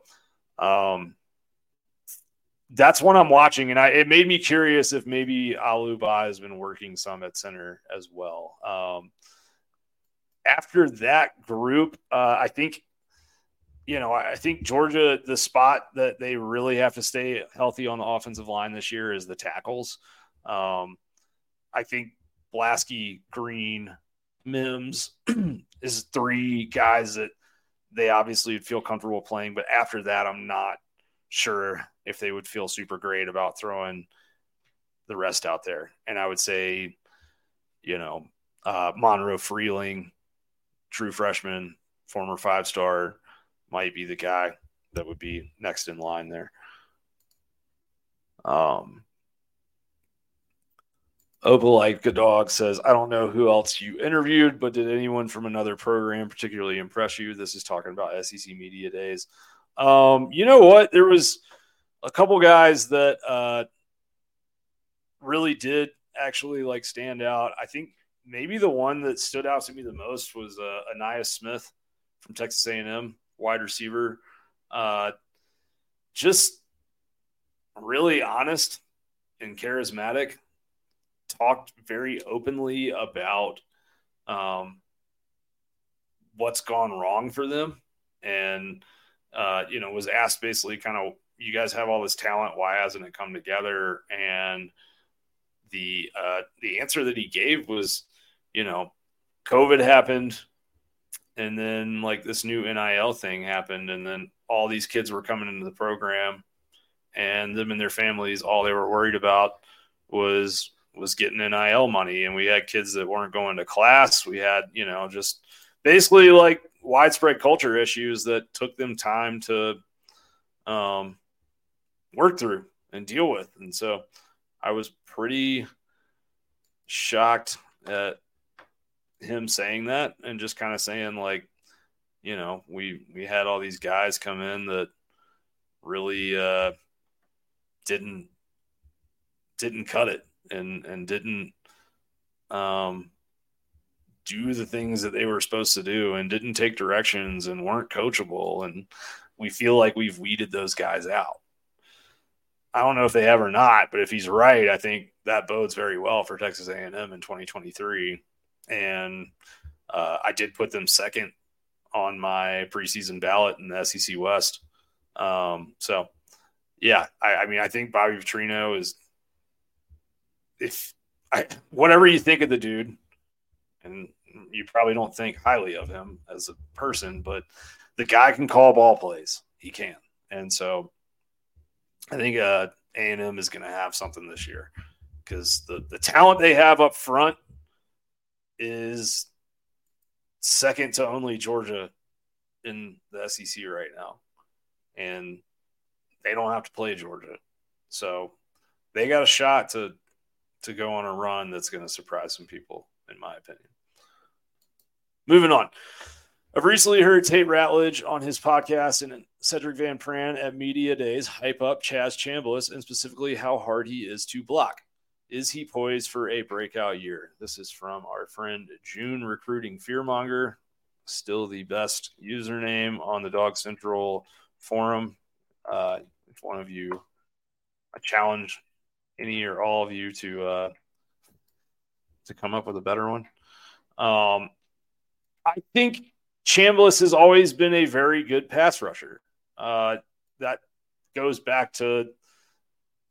that's one I'm watching. And it made me curious if maybe Aliou Bah has been working some at center as well. After that group, I think, you know, I think Georgia, the spot that they really have to stay healthy on the offensive line this year is the tackles. I think Blasky, Green, Mims is 3 guys that they obviously would feel comfortable playing. But after that, I'm not sure if they would feel super great about throwing the rest out there. And I would say, you know, Monroe Freeling, true freshman, former 5-star, might be the guy that would be next in line there. Opalite Gadog says, I don't know who else you interviewed, but did anyone from another program particularly impress you? This is talking about SEC Media Days. You know what? There was a couple guys that really did actually like stand out. I think maybe the one that stood out to me the most was Anaya Smith from Texas A&M, wide receiver. Just really honest and charismatic. Talked very openly about what's gone wrong for them and, you know, was asked basically kind of, you guys have all this talent. Why hasn't it come together? And the answer that he gave was, you know, COVID happened and then like this new NIL thing happened. And then all these kids were coming into the program and them and their families, all they were worried about was getting NIL money. And we had kids that weren't going to class. We had, you know, just basically like widespread culture issues that took them time to work through and deal with. And so I was pretty shocked at him saying that and just kind of saying like, you know, we had all these guys come in that really didn't cut it. And didn't do the things that they were supposed to do and didn't take directions and weren't coachable. And we feel like we've weeded those guys out. I don't know if they have or not, but if he's right, I think that bodes very well for Texas A&M in 2023. And I did put them second on my preseason ballot in the SEC West. So, yeah, I mean, I think Bobby Petrino is – whatever you think of the dude, and you probably don't think highly of him as a person, but the guy can call ball plays. He can. And so I think A&M is going to have something this year because the talent they have up front is second to only Georgia in the SEC right now. And they don't have to play Georgia. So they got a shot to go on a run that's going to surprise some people, in my opinion. Moving on. I've recently heard Tate Ratledge on his podcast and Cedric Van Pran at Media Days hype up Chaz Chambliss and specifically how hard he is to block. Is he poised for a breakout year? This is from our friend June Recruiting Fearmonger. Still the best username on the Dog Central forum. If one of you, I challenge any or all of you to come up with a better one. I think Chambliss has always been a very good pass rusher. That goes back to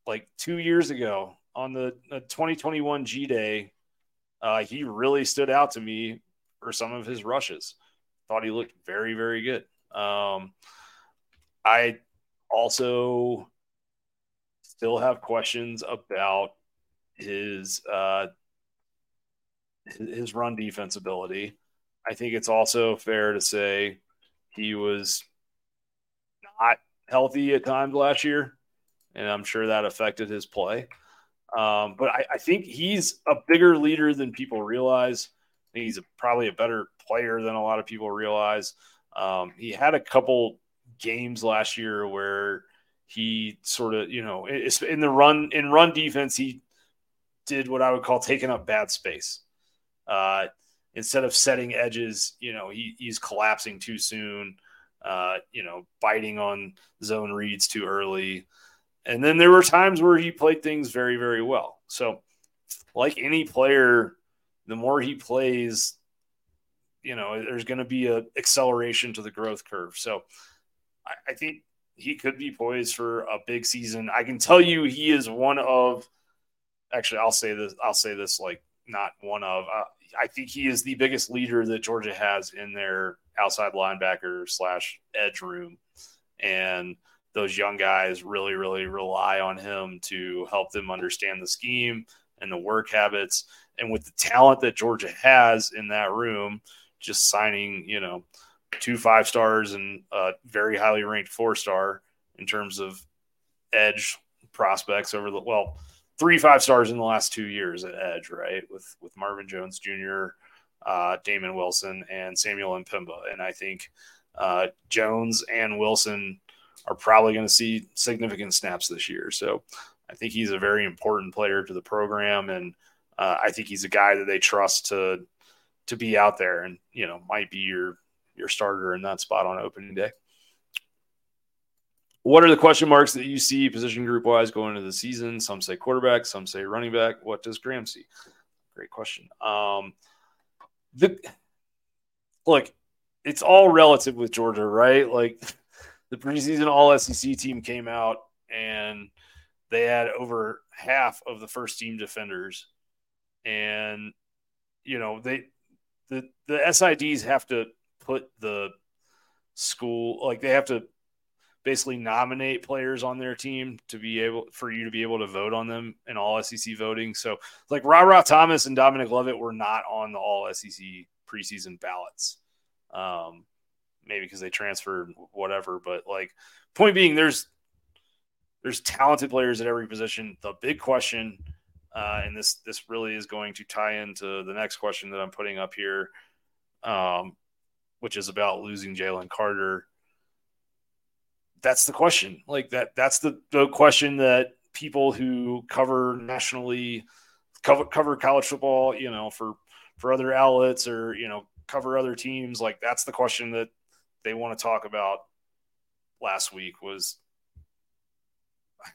like 2 years ago on the 2021 G-Day. He really stood out to me for some of his rushes. Thought he looked very, very good. I also still have questions about his run defense ability. I think it's also fair to say he was not healthy at times last year, and I'm sure that affected his play. But I think he's a bigger leader than people realize. I think he's probably a better player than a lot of people realize. He had a couple games last year where he sort of, you know, in run defense, he did what I would call taking up bad space. Instead of setting edges, you know, he's collapsing too soon, you know, biting on zone reads too early. And then there were times where he played things very, very well. So like any player, the more he plays, you know, there's going to be an acceleration to the growth curve. So I think he could be poised for a big season. I can tell you he is one of – actually, I'll say this like not one of – I think he is the biggest leader that Georgia has in their outside linebacker / edge room. And those young guys really, really rely on him to help them understand the scheme and the work habits. And with the talent that Georgia has in that room, just signing, you know, 2 5-stars and a very highly ranked 4-star in terms of edge prospects over the, well, 3 5-stars in the last 2 years at edge, right? With Marvin Jones Jr., Damon Wilson, and Samuel M'Pemba. And I think Jones and Wilson are probably going to see significant snaps this year. So I think he's a very important player to the program. And I think he's a guy that they trust to be out there and, you know, might be your starter in that spot on opening day. What are the question marks that you see position group-wise going into the season? Some say quarterback, some say running back. What does Graham see? Great question. Look, it's all relative with Georgia, right? Like the preseason All-SEC team came out, and they had over half of the first-team defenders. And, you know, the SIDs have to put the school – like they have to – basically nominate players on their team for you to be able to vote on them in all SEC voting. So like Ra-Ra Thomas and Dominic Lovett were not on the all SEC preseason ballots. Maybe because they transferred, whatever, but like point being there's talented players at every position. The big question, and this really is going to tie into the next question that I'm putting up here, which is about losing Jalen Carter. That's the question. Like that's the question that people who cover nationally, cover college football, you know, for other outlets or, you know, cover other teams. Like that's the question that they want to talk about last week was,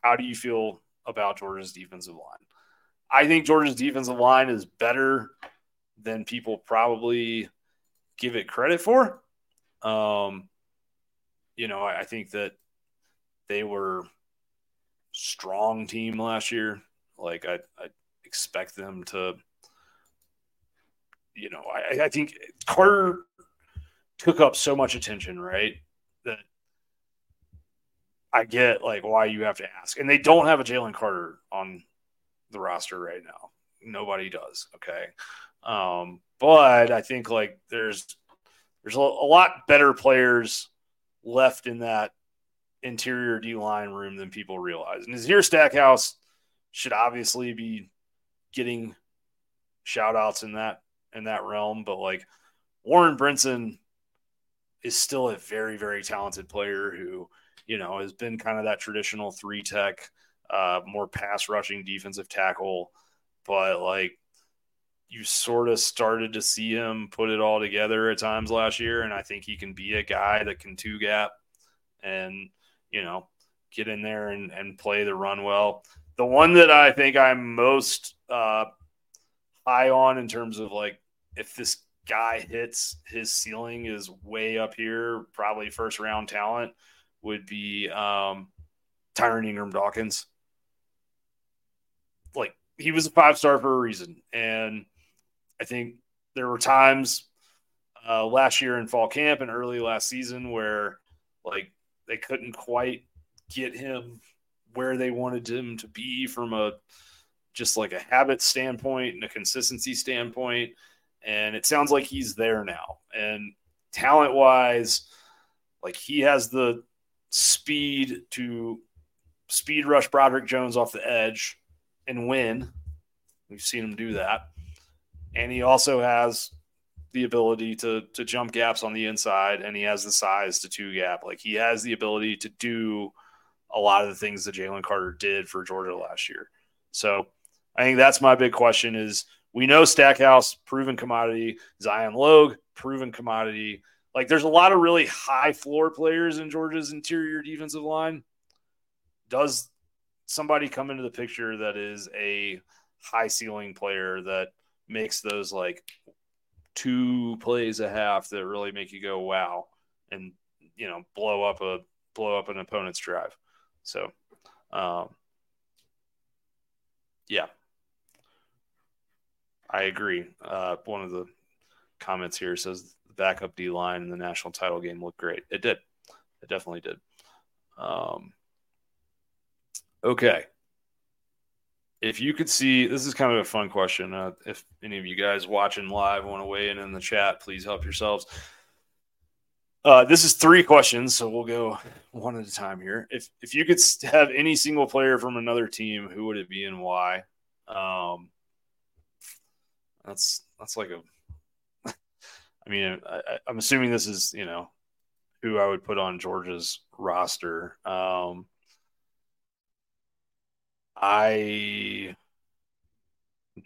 how do you feel about Georgia's defensive line? I think Georgia's defensive line is better than people probably give it credit for. You know, I think that they were strong team last year. Like I expect them to, you know, I think Carter took up so much attention, right? That I get like why you have to ask. And they don't have a Jalen Carter on the roster right now. Nobody does. Okay. But I think like there's a lot better players left in that interior D-line room than people realize. And Nazir Stackhouse should obviously be getting shout-outs in that realm, but, like, Warren Brinson is still a very, very talented player who, you know, has been kind of that traditional three tech, more pass rushing defensive tackle. But like, you sort of started to see him put it all together at times last year. And I think he can be a guy that can two gap and, you know, get in there and play the run well. The one that I think I'm most high on in terms of like, if this guy hits, his ceiling is way up here, probably first round talent, would be Tyron Ingram-Dawkins. Like, he was a 5-star for a reason. And I think there were times last year in fall camp and early last season where like they couldn't quite get him where they wanted him to be from a just like a habit standpoint and a consistency standpoint. And it sounds like he's there now. And talent-wise, like, he has the speed to speed rush Broderick Jones off the edge and win. We've seen him do that. And he also has the ability to jump gaps on the inside, and he has the size to two-gap. Like, he has the ability to do a lot of the things that Jalen Carter did for Georgia last year. So I think that's my big question is, we know Stackhouse, proven commodity. Zion Logue, proven commodity. Like, there's a lot of really high floor players in Georgia's interior defensive line. Does somebody come into the picture that is a high ceiling player that makes those like two plays a half that really make you go, wow, and, you know, blow up an opponent's drive. So, yeah. I agree. One of the comments here says the backup D line in the national title game looked great. It did. It definitely did. Okay. If you could see, this is kind of a fun question. If any of you guys watching live want to weigh in the chat, please help yourselves. This is three questions, so we'll go one at a time here. If you could have any single player from another team, who would it be and why? That's like a, I mean, I'm assuming this is, you know, who I would put on Georgia's roster. I'm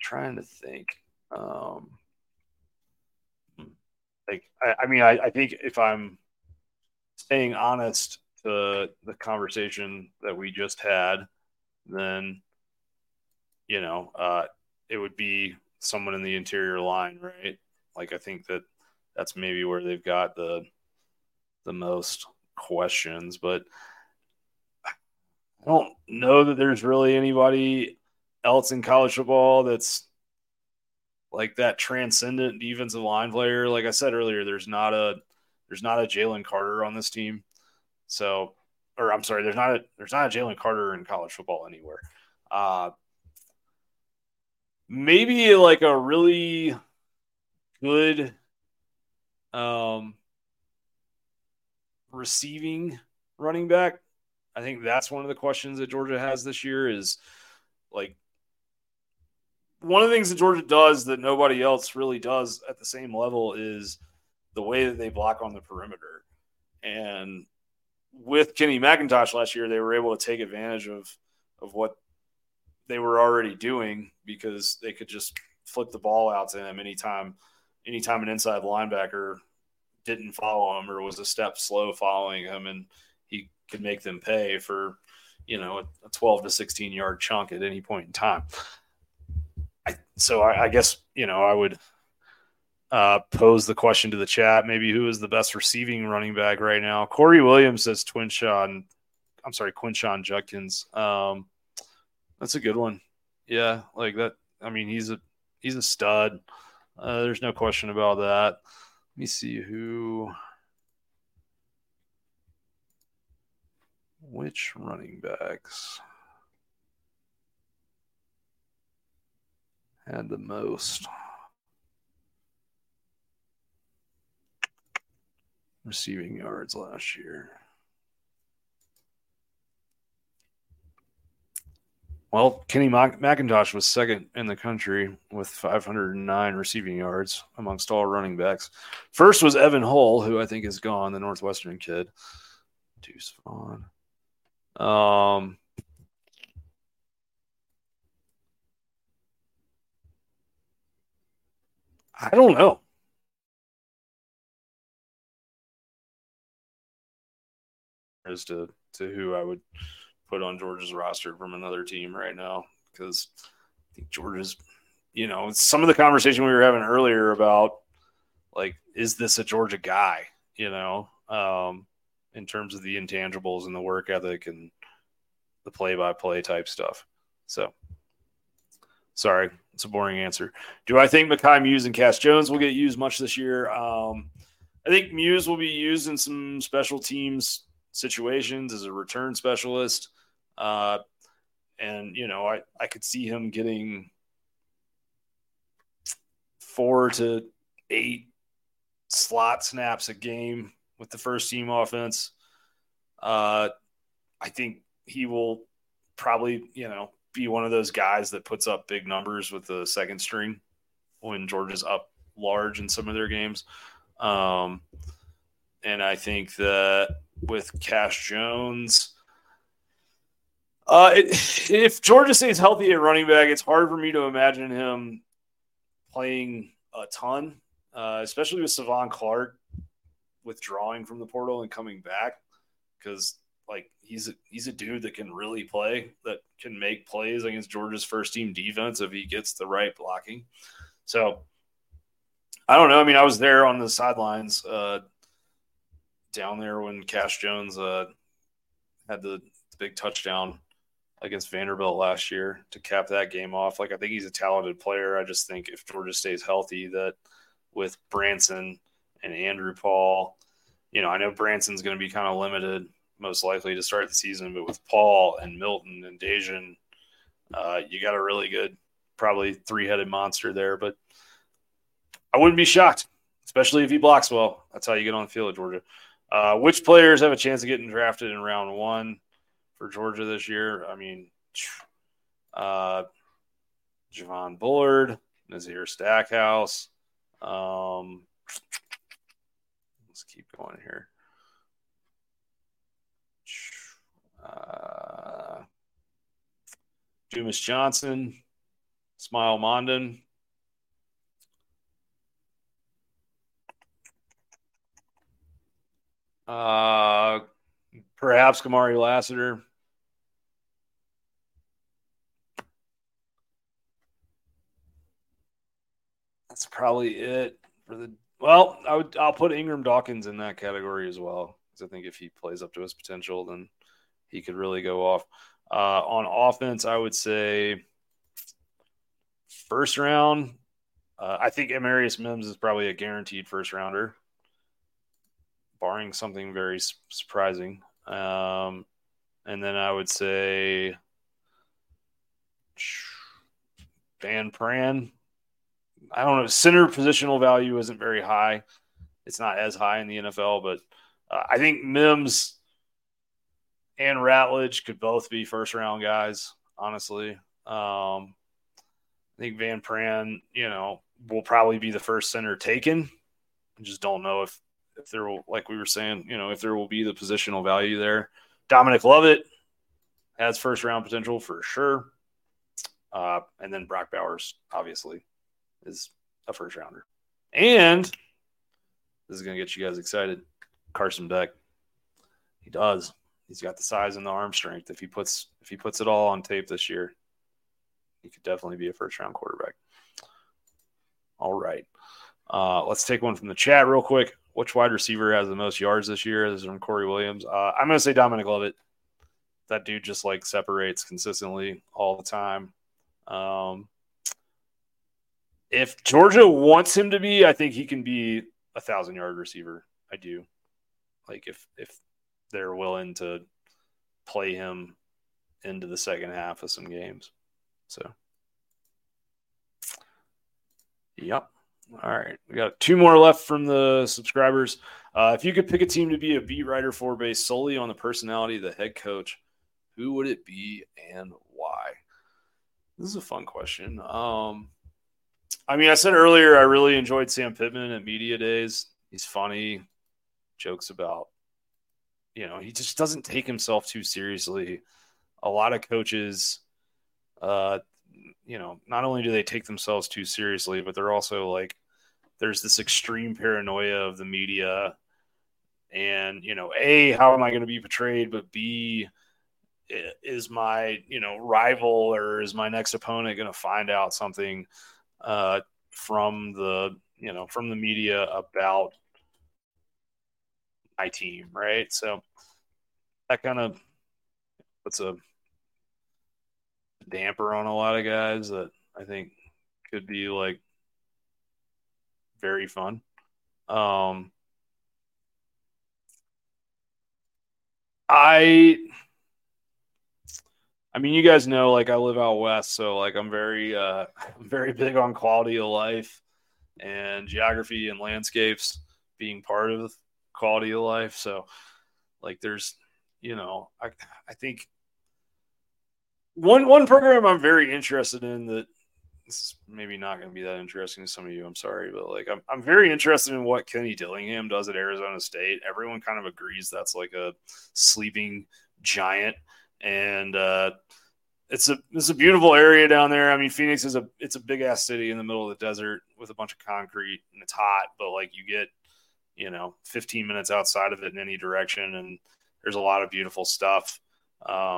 trying to think. I think if I'm staying honest to the conversation that we just had, then, you know, it would be someone in the interior line, right? Like, I think that's maybe where they've got the most questions, but I don't know that there's really anybody else in college football that's like that transcendent defensive line player. Like I said earlier, there's not a Jalen Carter on this team. So, or I'm sorry, there's not a Jalen Carter in college football anywhere. Maybe like a really good receiving running back. I think that's one of the questions that Georgia has this year is like one of the things that Georgia does that nobody else really does at the same level is the way that they block on the perimeter. And with Kenny McIntosh last year, they were able to take advantage of what they were already doing because they could just flip the ball out to him anytime an inside linebacker didn't follow him or was a step slow following him, and he could make them pay for, you know, a 12 to 16 yard chunk at any point in time. So I guess, you know, I would pose the question to the chat, maybe who is the best receiving running back right now? Corey Williams says Quinshon Judkins. That's a good one. Yeah, like that. I mean, he's a stud. There's no question about that. Let me see which running backs had the most receiving yards last year. Well, Kenny McIntosh was second in the country with 509 receiving yards amongst all running backs. First was Evan Hull, who I think is gone, the Northwestern kid. Deuce Vaughn. I don't know. As to who I would put on Georgia's roster from another team right now, because I think Georgia's, you know, some of the conversation we were having earlier about, like, is this a Georgia guy, you know, in terms of the intangibles and the work ethic and the play-by-play type stuff. So, sorry, it's a boring answer. Do I think Mekhi Muse and Cass Jones will get used much this year? I think Muse will be used in some special teams situations as a return specialist. And, you know, I could see him getting 4 to 8 slot snaps a game with the first team offense. I think he will probably, you know, be one of those guys that puts up big numbers with the second string when Georgia's up large in some of their games. And I think that with Cass Jones, if Georgia stays healthy at running back, it's hard for me to imagine him playing a ton, especially with Savon Clark withdrawing from the portal and coming back, because like he's a dude that can really play, that can make plays against Georgia's first team defense if he gets the right blocking. So I don't know. I mean, I was there on the sidelines down there when Cass Jones had the big touchdown against Vanderbilt last year to cap that game off. Like, I think he's a talented player. I just think if Georgia stays healthy, that with Branson and Andrew Paul, you know, I know Branson's going to be kind of limited most likely to start the season, but with Paul and Milton and Dejan, you got a really good, probably three-headed monster there. But I wouldn't be shocked, especially if he blocks well. That's how you get on the field at Georgia. Which players have a chance of getting drafted in round one for Georgia this year? I mean, Javon Bullard, Nazir Stackhouse. Let's keep going here. Jumis Johnson, Smile Mondin. Perhaps Kamari Lassiter. That's probably it for the. Well, I'll put Ingram Dawkins in that category as well, because I think if he plays up to his potential, then he could really go off. On offense, I would say first round. I think Amarius Mims is probably a guaranteed first rounder, barring something very surprising. And then I would say Van Pran. I don't know. Center positional value isn't very high. It's not as high in the NFL, but I think Mims and Ratledge could both be first-round guys, honestly. I think Van Pran, you know, will probably be the first center taken. I just don't know if there will, like we were saying, you know, if there will be the positional value there. Dominic Lovett has first round potential for sure. And then Brock Bowers obviously is a first rounder. And this is going to get you guys excited. Carson Beck. He does. He's got the size and the arm strength. If he puts it all on tape this year, he could definitely be a first round quarterback. All right. Let's take one from the chat real quick. Which wide receiver has the most yards this year? This is from Corey Williams. I'm going to say Dominic Lovett. That dude just, like, separates consistently all the time. If Georgia wants him to be, I think he can be a 1,000-yard receiver. I do. Like, if they're willing to play him into the second half of some games. So, yep. All right, we got two more left from the subscribers. If you could pick a team to be a beat writer for based solely on the personality of the head coach, who would it be and why? This is a fun question. I mean, I said earlier I really enjoyed Sam Pittman at Media Days. He's funny, jokes about, you know, he just doesn't take himself too seriously. A lot of coaches, you know, not only do they take themselves too seriously, but they're also like, there's this extreme paranoia of the media and, you know, A, how am I going to be portrayed? But B, is my, you know, rival or is my next opponent going to find out something from the, you know, from the media about my team, right? So that kind of puts a damper on a lot of guys that I think could be like very fun. I mean, you guys know, like, I live out west, so, like, I'm very big on quality of life and geography and landscapes being part of quality of life. So, like, there's, you know, I think one program I'm very interested in that this is maybe not going to be that interesting to some of you. I'm sorry, but, like, I'm very interested in what Kenny Dillingham does at Arizona State. Everyone kind of agrees that's, like, a sleeping giant. And it's a beautiful area down there. I mean, Phoenix is a big ass city in the middle of the desert with a bunch of concrete and it's hot, but like you get, you know, 15 minutes outside of it in any direction. And there's a lot of beautiful stuff. My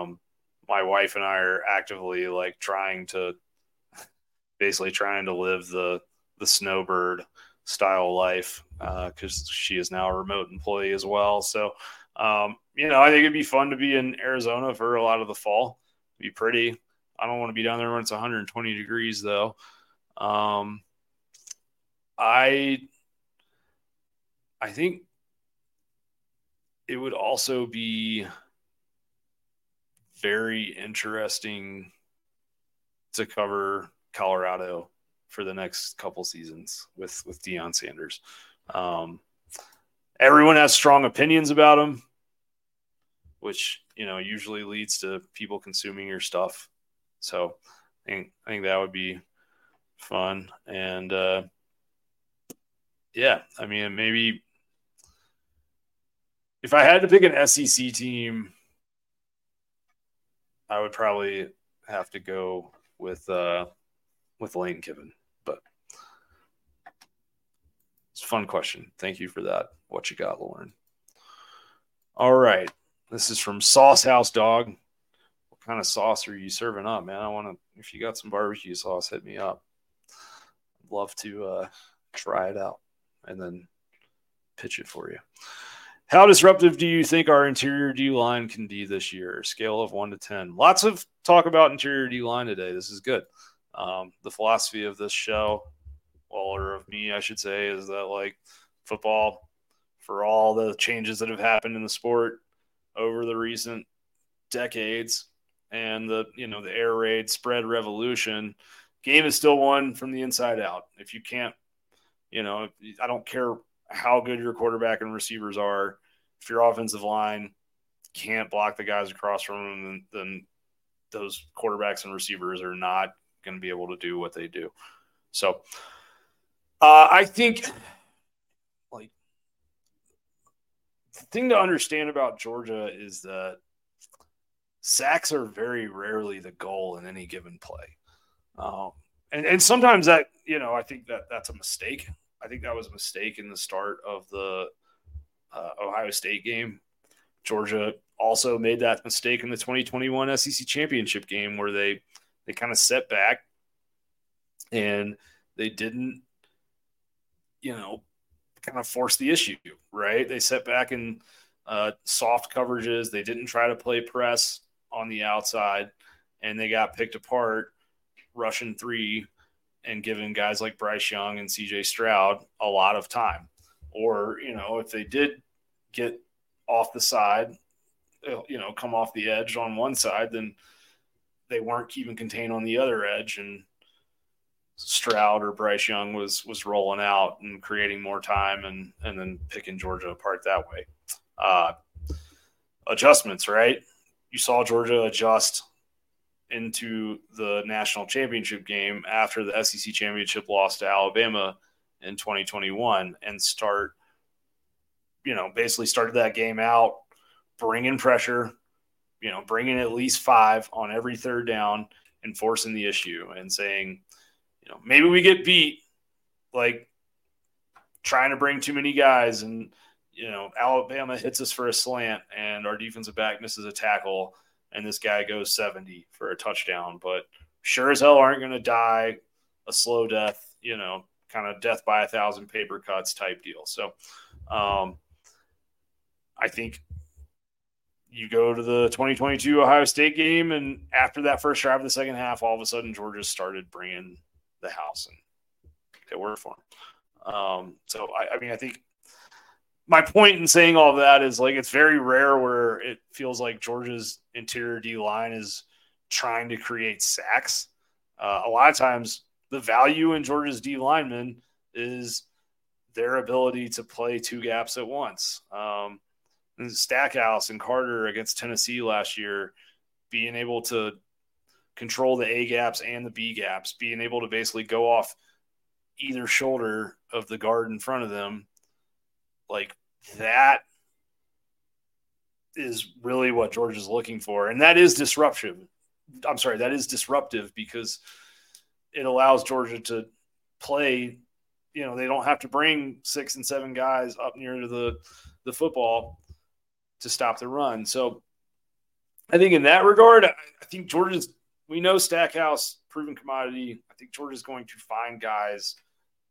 wife and I are actively like trying to live the snowbird style life. 'Cause she is now a remote employee as well. So, you know, I think it'd be fun to be in Arizona for a lot of the fall. It'd be pretty. I don't want to be down there when it's 120 degrees, though. I think it would also be very interesting to cover Colorado for the next couple seasons with Deion Sanders. Everyone has strong opinions about him, which, you know, usually leads to people consuming your stuff. So I think that would be fun. And, yeah, I mean, maybe if I had to pick an SEC team, I would probably have to go with Lane Kiffin. But it's a fun question. Thank you for that. What you got, Lauren? All right. This is from Sauce House Dog. What kind of sauce are you serving up, man? I want to, if you got some barbecue sauce, hit me up. I'd love to try it out and then pitch it for you. How disruptive do you think our interior D-line can be this year? Scale of 1 to 10. Lots of talk about interior D-line today. This is good. The philosophy of this show, or of me, I should say, is that, like, football, for all the changes that have happened in the sport over the recent decades and the, you know, the air raid spread revolution, game is still won from the inside out. If you can't, you know, I don't care how good your quarterback and receivers are. If your offensive line can't block the guys across from them, then those quarterbacks and receivers are not going to be able to do what they do. So I think like the thing to understand about Georgia is that sacks are very rarely the goal in any given play. And sometimes that, you know, I think that's a mistake. I think that was a mistake in the start of the Ohio State game. Georgia also made that mistake in the 2021 SEC championship game where they kind of set back and they didn't, you know, kind of force the issue, right? They set back in soft coverages. They didn't try to play press on the outside, and they got picked apart rushing three and giving guys like Bryce Young and CJ Stroud a lot of time. Or, you know, if they did get off the side, you know, come off the edge on one side, then they weren't keeping contained on the other edge, and Stroud or Bryce Young was rolling out and creating more time and then picking Georgia apart that way. Adjustments, right? You saw Georgia adjust into the national championship game after the SEC championship loss to Alabama in 2021 and start, you know, basically started that game out, bringing pressure, you know, bringing at least five on every third down and forcing the issue and saying, you know, maybe we get beat, like trying to bring too many guys and, you know, Alabama hits us for a slant and our defensive back misses a tackle and this guy goes 70 for a touchdown, but sure as hell aren't going to die a slow death, you know, kind of death by 1,000 paper cuts type deal. So I think you go to the 2022 Ohio State game, and after that first drive of the second half, all of a sudden Georgia started bringing the house, and it worked for them. So I mean, I think my point in saying all of that is, like, it's very rare where it feels like Georgia's interior D line is trying to create sacks. A lot of times the value in Georgia's D linemen is their ability to play two gaps at once. Stackhouse and Carter against Tennessee last year, being able to control the A gaps and the B gaps, being able to basically go off either shoulder of the guard in front of them, like that is really what Georgia is looking for. And that is disruption. I'm sorry, that is disruptive because it allows Georgia to play, you know, they don't have to bring 6 and 7 guys up near to the football to stop the run. So I think in that regard, I think Georgia's, we know Stackhouse, proven commodity. I think Georgia's going to find guys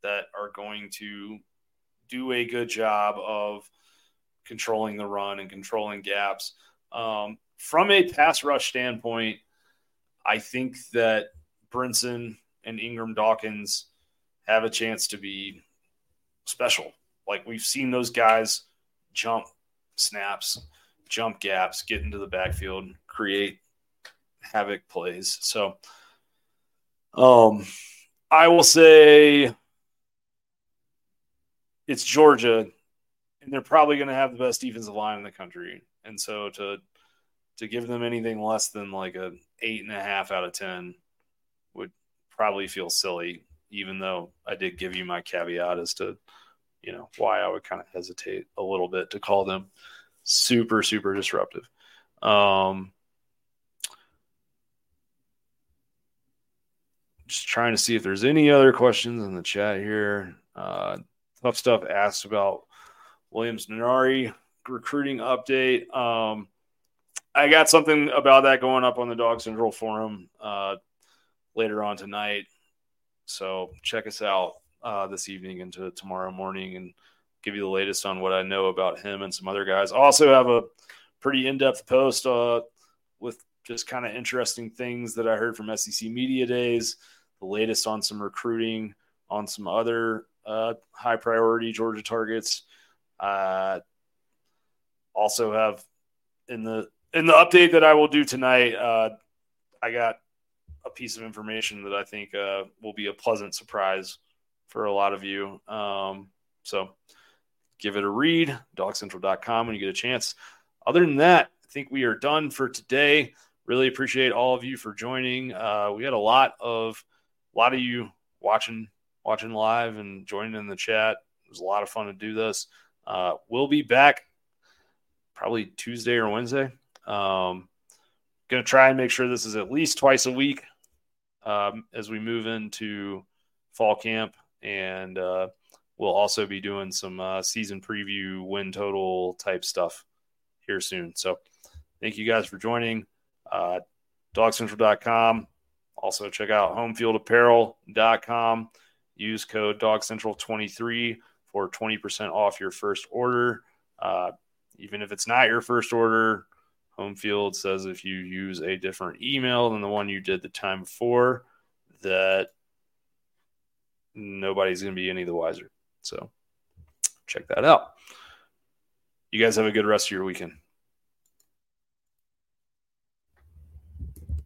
that are going to do a good job of controlling the run and controlling gaps. From a pass rush standpoint, I think that Brinson and Ingram Dawkins have a chance to be special. Like, we've seen those guys jump snaps, jump gaps, get into the backfield, create havoc plays. So I will say it's Georgia, and they're probably going to have the best defensive line in the country. And so to give them anything less than like a 8.5 out of 10 would probably feel silly, even though I did give you my caveat as to, you know, why I would kind of hesitate a little bit to call them super, super disruptive. Just trying to see if there's any other questions in the chat here. Tough Stuff asked about Williams-Nunari recruiting update. I got something about that going up on the Dog Central Forum later on tonight. So check us out this evening into tomorrow morning and give you the latest on what I know about him and some other guys. Also have a pretty in-depth post with just kind of interesting things that I heard from SEC Media Days, the latest on some recruiting, on some other high-priority Georgia targets. Also have in the update that I will do tonight, I got a piece of information that I think will be a pleasant surprise for a lot of you. So give it a read, dogcentral.com, when you get a chance. Other than that, I think we are done for today. Really appreciate all of you for joining. We had a lot of you watching live and joining in the chat. It was a lot of fun to do this. We'll be back probably Tuesday or Wednesday. Going to try and make sure this is at least twice a week as we move into fall camp. And we'll also be doing some season preview, win total type stuff here soon. So thank you guys for joining. Dogcentral.com. Also check out homefieldapparel.com. Use code DOGCentral23 for 20% off your first order. Even if it's not your first order, Homefield says if you use a different email than the one you did the time before, that nobody's going to be any the wiser. So check that out. You guys have a good rest of your weekend.